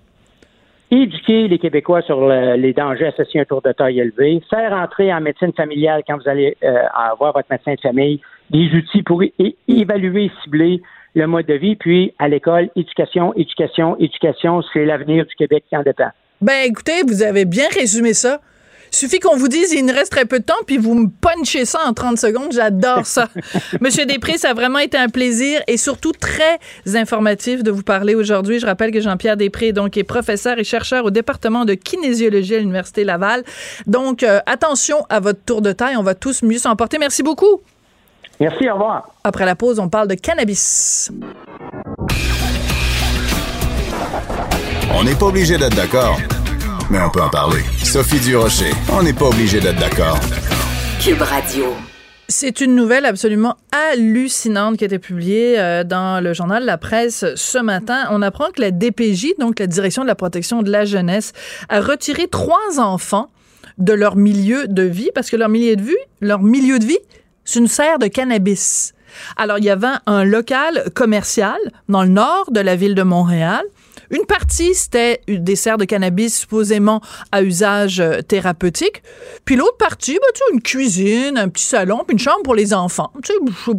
Éduquer les Québécois sur les dangers associés à un tour de taille élevé, faire entrer en médecine familiale quand vous allez avoir votre médecin de famille, des outils pour évaluer, cibler le mode de vie, puis à l'école, éducation, c'est l'avenir du Québec qui en dépend. Ben écoutez, vous avez bien résumé ça. Suffit qu'on vous dise, il nous reste très peu de temps, puis vous me punchez ça en 30 secondes. J'adore ça. Monsieur Després, ça a vraiment été un plaisir et surtout très informatif de vous parler aujourd'hui. Je rappelle que Jean-Pierre Després donc, est professeur et chercheur au département de kinésiologie à l'Université Laval. Donc, attention à votre tour de taille. On va tous mieux s'en porter. Merci beaucoup. Merci, au revoir. Après la pause, on parle de cannabis. On n'est pas obligé d'être d'accord. Mais on peut en parler. Sophie Durocher, on n'est pas obligé d'être d'accord. Cube Radio. C'est une nouvelle absolument hallucinante qui a été publiée dans le journal La Presse ce matin. On apprend que la DPJ, donc la Direction de la protection de la jeunesse, a retiré 3 enfants de leur milieu de vie parce que leur milieu de vie, c'est une serre de cannabis. Alors, il y avait un local commercial dans le nord de la ville de Montréal. Une partie, c'était des serres de cannabis supposément à usage thérapeutique. Puis l'autre partie, ben, tu sais, une cuisine, un petit salon, puis une chambre pour les enfants. Tu sais,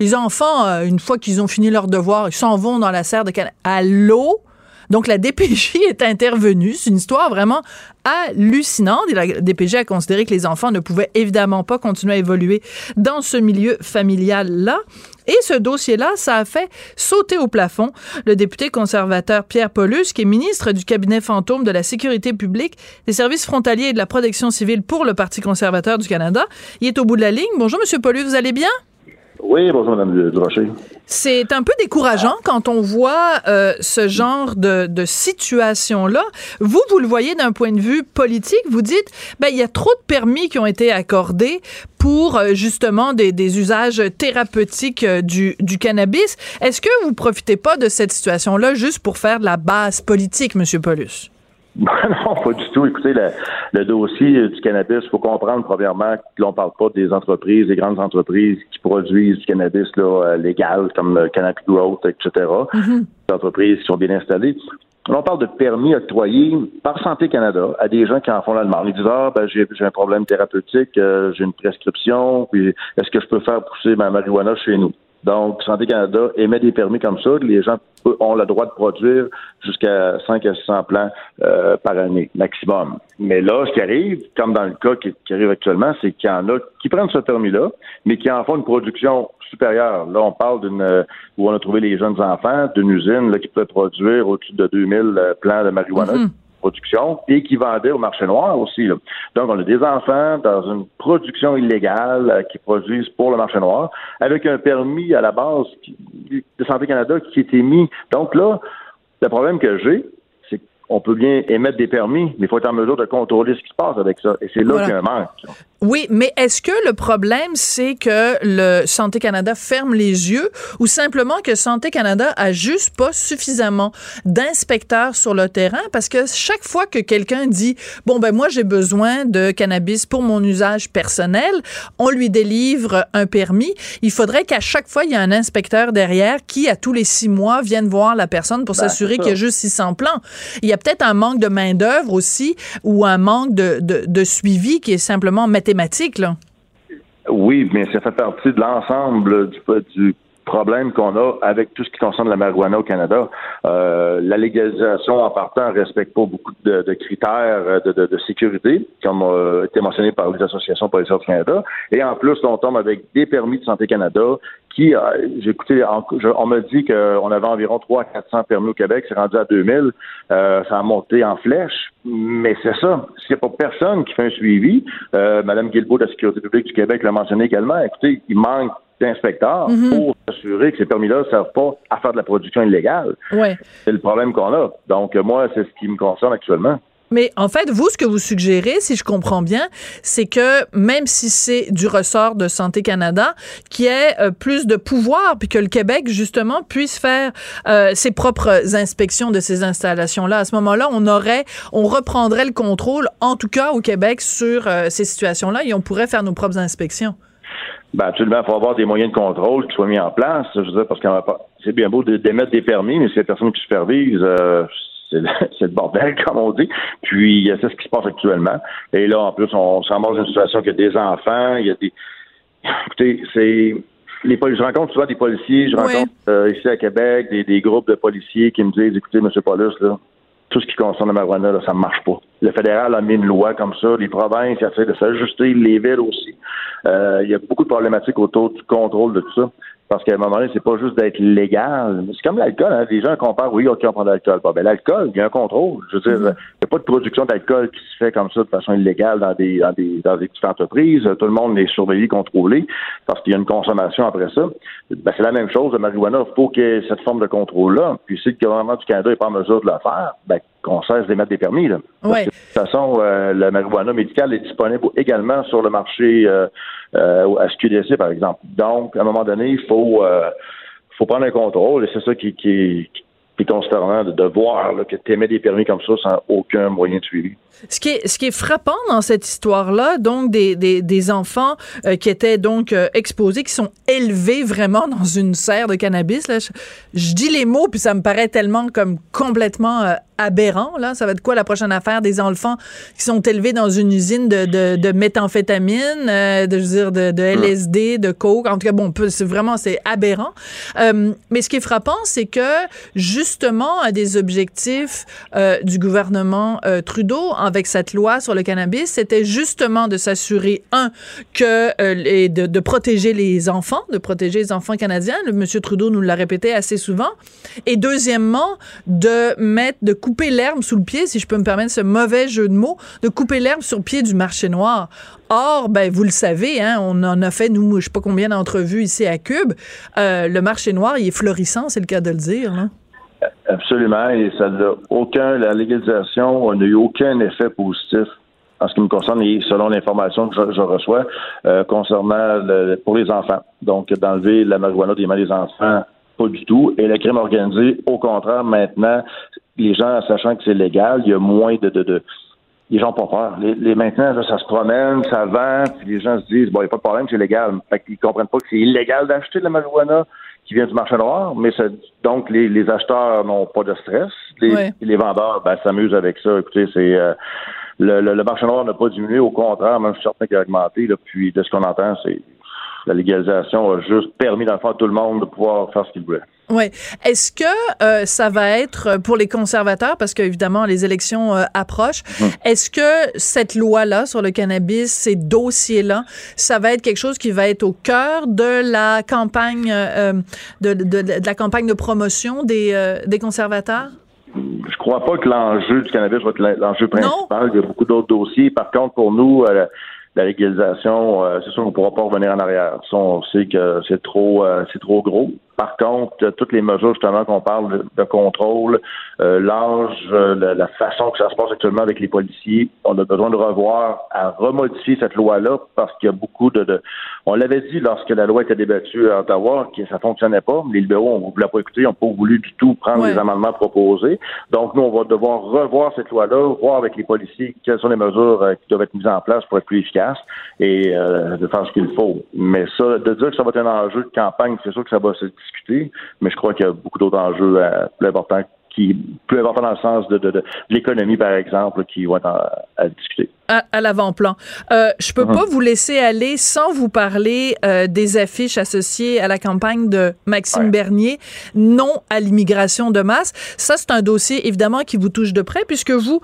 Les enfants, une fois qu'ils ont fini leur devoir, ils s'en vont dans la serre de Canada. Allô? Donc, la DPJ est intervenue. C'est une histoire vraiment hallucinante. Et la DPJ a considéré que les enfants ne pouvaient évidemment pas continuer à évoluer dans ce milieu familial-là. Et ce dossier-là, ça a fait sauter au plafond le député conservateur Pierre Paul-Hus, qui est ministre du cabinet fantôme de la sécurité publique, des services frontaliers et de la protection civile pour le Parti conservateur du Canada. Il est au bout de la ligne. Bonjour, M. Paul-Hus, vous allez bien? Oui, bonjour, Mme Durocher. C'est un peu décourageant quand on voit ce genre de situation-là. Vous, vous le voyez d'un point de vue politique. Vous dites, ben, il y a trop de permis qui ont été accordés pour, justement, des usages thérapeutiques du cannabis. Est-ce que vous ne profitez pas de cette situation-là juste pour faire de la basse politique, M. Paul-Hus? Non, pas du tout. Écoutez, le dossier du cannabis, il faut comprendre, premièrement, que l'on ne parle pas des entreprises, des grandes entreprises qui produisent du cannabis là, légal, comme Canopy Growth, etc., mm-hmm. Des entreprises qui sont bien installées. On parle de permis octroyés par Santé Canada à des gens qui en font la demande. Ils disent, ah, ben, j'ai un problème thérapeutique, j'ai une prescription, puis est-ce que je peux faire pousser ma marijuana chez nous? Donc, Santé Canada émet des permis comme ça. Les gens ont le droit de produire jusqu'à 5 à 600 plants par année, maximum. Mais là, ce qui arrive, comme dans le cas qui arrive actuellement, c'est qu'il y en a qui prennent ce permis-là, mais qui en font une production supérieure. Là, on parle où on a trouvé les jeunes enfants, d'une usine là, qui peut produire au-dessus de 2000 plants de marijuana. Mm-hmm. Production et qui vendait au marché noir aussi. Là. Donc, on a des enfants dans une production illégale qui produisent pour le marché noir avec un permis à la base de Santé Canada qui est émis. Donc là, le problème que j'ai, c'est qu'on peut bien émettre des permis, mais il faut être en mesure de contrôler ce qui se passe avec ça. Et c'est là voilà. Qu'il y a un manque. Oui, mais est-ce que le problème, c'est que le Santé Canada ferme les yeux ou simplement que Santé Canada a juste pas suffisamment d'inspecteurs sur le terrain? Parce que chaque fois que quelqu'un dit « Bon, ben moi, j'ai besoin de cannabis pour mon usage personnel », on lui délivre un permis. Il faudrait qu'à chaque fois, il y ait un inspecteur derrière qui, à tous les 6 mois, vienne voir la personne pour s'assurer qu'il y a juste 600 plants. Il y a peut-être un manque de main-d'œuvre aussi ou un manque de suivi qui est simplement là. Oui, mais ça fait partie de l'ensemble du problème qu'on a avec tout ce qui concerne la marijuana au Canada. La légalisation en partant ne respecte pas beaucoup de critères de sécurité, comme a été mentionné par les associations policières du Canada. Et en plus, on tombe avec des permis de Santé Canada qui, j'ai écouté, on m'a dit qu'on avait environ 300-400 permis au Québec, c'est rendu à 2000, ça a monté en flèche, mais c'est ça, s'il n'y a pas personne qui fait un suivi, Mme Guilbeault de la Sécurité publique du Québec l'a mentionné également, écoutez, il manque d'inspecteurs mm-hmm. pour s'assurer que ces permis-là ne servent pas à faire de la production illégale. Ouais. C'est le problème qu'on a, donc moi, c'est ce qui me concerne actuellement. Mais en fait, vous, ce que vous suggérez, si je comprends bien, c'est que même si c'est du ressort de Santé Canada, qu'il y ait plus de pouvoir, puis que le Québec, justement, puisse faire ses propres inspections de ces installations-là. À ce moment-là, on reprendrait le contrôle, en tout cas au Québec, sur ces situations-là, et on pourrait faire nos propres inspections. Ben absolument, il faut avoir des moyens de contrôle qui soient mis en place. Je veux dire, parce qu'on va pas. C'est bien beau d'émettre des permis, mais si les personnes qui supervisent. C'est le bordel, comme on dit. Puis, c'est ce qui se passe actuellement. Et là, en plus, on s'en dans une situation qu'il y a des enfants, il y a des... Écoutez, je rencontre souvent des policiers, je rencontre ici à Québec des groupes de policiers qui me disent, écoutez, M. Paulus, là, tout ce qui concerne la marijuana, là, ça ne marche pas. Le fédéral a mis une loi comme ça, les provinces essaient de s'ajuster, les villes aussi. Il y a beaucoup de problématiques autour du contrôle de tout ça. Parce qu'à un moment donné, c'est pas juste d'être légal. C'est comme l'alcool, hein. Les gens comparent, oui, OK, on prend de l'alcool. Ben, l'alcool, il y a un contrôle. Je veux dire, il n'y a pas de production d'alcool qui se fait comme ça de façon illégale dans des petites entreprises. Tout le monde est surveillé, contrôlé, parce qu'il y a une consommation après ça. Ben, c'est la même chose, le marijuana. Il faut qu'il y ait cette forme de contrôle-là. Puis si le gouvernement du Canada n'est pas en mesure de le faire, ben, qu'on cesse d'émettre des permis, là. Ouais. Parce que, de toute façon, le marijuana médical est disponible également sur le marché à SQDC, par exemple. Donc, à un moment donné, il faut prendre un contrôle, et c'est ça qui C'est consternant de voir là, que tu émets des permis comme ça sans aucun moyen de suivi. Ce qui est frappant dans cette histoire-là, donc des enfants qui étaient donc exposés, qui sont élevés vraiment dans une serre de cannabis. Là. Je dis les mots, puis ça me paraît tellement comme complètement aberrant. Là. Ça va être quoi la prochaine affaire des enfants qui sont élevés dans une usine de méthamphétamine, de LSD, de coke. En tout cas, bon, c'est aberrant. Mais ce qui est frappant, c'est que justement, un des objectifs du gouvernement Trudeau avec cette loi sur le cannabis, c'était justement de s'assurer, de protéger les enfants, canadiens. Monsieur Trudeau nous l'a répété assez souvent. Et deuxièmement, de couper l'herbe sous le pied, si je peux me permettre ce mauvais jeu de mots, de couper l'herbe sur le pied du marché noir. Or, ben, vous le savez, hein, on en a fait, nous, je ne sais pas combien d'entrevues ici à Cube. Le marché noir, il est florissant, c'est le cas de le dire, hein? Absolument, et ça n'a aucun, la légalisation n'a eu aucun effet positif en ce qui me concerne, et selon l'information que je reçois, concernant pour les enfants. Donc, d'enlever la marijuana des mains des enfants, pas du tout. Et le crime organisé, au contraire, maintenant, les gens, sachant que c'est légal, il y a moins de les gens n'ont pas peur. Maintenant, là, ça se promène, ça vend, puis les gens se disent, bon, il n'y a pas de problème, c'est légal. Fait qu'ils ne comprennent pas que c'est illégal d'acheter de la marijuana qui vient du marché noir, mais ça, donc les acheteurs n'ont pas de stress. Les vendeurs s'amusent avec ça. Écoutez, c'est le marché noir n'a pas diminué, au contraire, même je suis certain qu'il a augmenté. Là, puis de ce qu'on entend, c'est la légalisation a juste permis dans le fond à tout le monde de pouvoir faire ce qu'il voulait. Oui. Est-ce que ça va être pour les conservateurs, parce qu'évidemment, les élections approchent, est-ce que cette loi-là sur le cannabis, ces dossiers-là, ça va être quelque chose qui va être au cœur de la campagne de la campagne de promotion des conservateurs? Je crois pas que l'enjeu du cannabis va être l'enjeu principal. Non. Il y a beaucoup d'autres dossiers. Par contre, pour nous, la légalisation, c'est sûr qu'on ne pourra pas revenir en arrière. Ça, on sait que c'est trop gros. Par contre, toutes les mesures, justement, qu'on parle de contrôle, l'âge, la façon que ça se passe actuellement avec les policiers, on a besoin de revoir, à remodifier cette loi-là parce qu'il y a beaucoup de... On l'avait dit lorsque la loi était débattue à Ottawa que ça fonctionnait pas. Les libéraux, on ne voulait pas écouter, on n'a pas voulu du tout prendre les amendements proposés. Donc, nous, on va devoir revoir cette loi-là, voir avec les policiers quelles sont les mesures qui doivent être mises en place pour être plus efficaces et de faire ce qu'il faut. Mais ça, de dire que ça va être un enjeu de campagne, c'est sûr que ça va se discuter, mais je crois qu'il y a beaucoup d'autres enjeux plus importants, dans le sens de l'économie, par exemple, qui vont être à discuter. À l'avant-plan. Je peux pas vous laisser aller sans vous parler des affiches associées à la campagne de Maxime Bernier, non à l'immigration de masse. Ça, c'est un dossier, évidemment, qui vous touche de près, puisque vous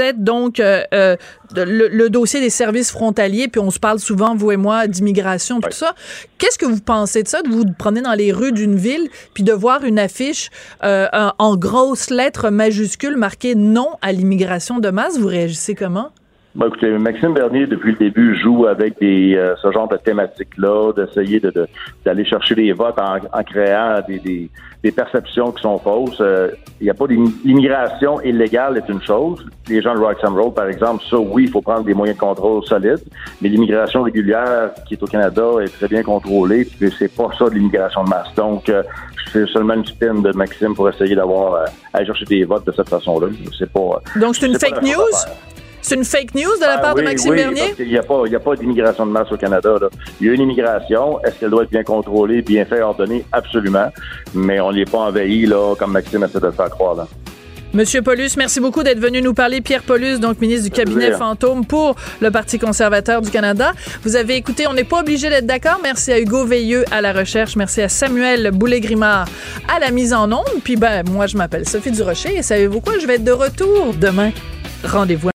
êtes donc le dossier des services frontaliers, puis on se parle souvent, vous et moi, d'immigration, tout ça. Qu'est-ce que vous pensez de ça, de vous promener dans les rues d'une ville, puis de voir une affiche en grosses lettres majuscules marquée non à l'immigration de masse? Vous réagissez comment? Bon, écoutez, Maxime Bernier, depuis le début, joue avec ce genre de thématiques-là, d'essayer d'aller chercher des votes en créant des perceptions qui sont fausses. Il n'y a pas d'immigration illégale est une chose. Les gens de Roxham Road, par exemple, ça, oui, il faut prendre des moyens de contrôle solides, mais l'immigration régulière qui est au Canada est très bien contrôlée, puis c'est pas ça de l'immigration de masse. Donc, c'est seulement une spin de Maxime pour essayer d'avoir à aller chercher des votes de cette façon-là. C'est pas... Donc, c'est une fake news? C'est une fake news de la part de Maxime Bernier? Oui, parce qu'il n'y a pas d'immigration de masse au Canada. Là. Il y a une immigration. Est-ce qu'elle doit être bien contrôlée, bien faite, ordonnée? Absolument. Mais on n'est pas envahi, là, comme Maxime essaie de le faire croire. Là. Monsieur Paul-Hus, merci beaucoup d'être venu nous parler. Pierre Paul-Hus, donc ministre du cabinet fantôme pour le Parti conservateur du Canada. Vous avez écouté, on n'est pas obligé d'être d'accord. Merci à Hugo Veilleux à la recherche. Merci à Samuel Boulay-Grimard à la mise en onde. Puis moi, je m'appelle Sophie Durocher et savez-vous quoi? Je vais être de retour demain. Rendez-vous.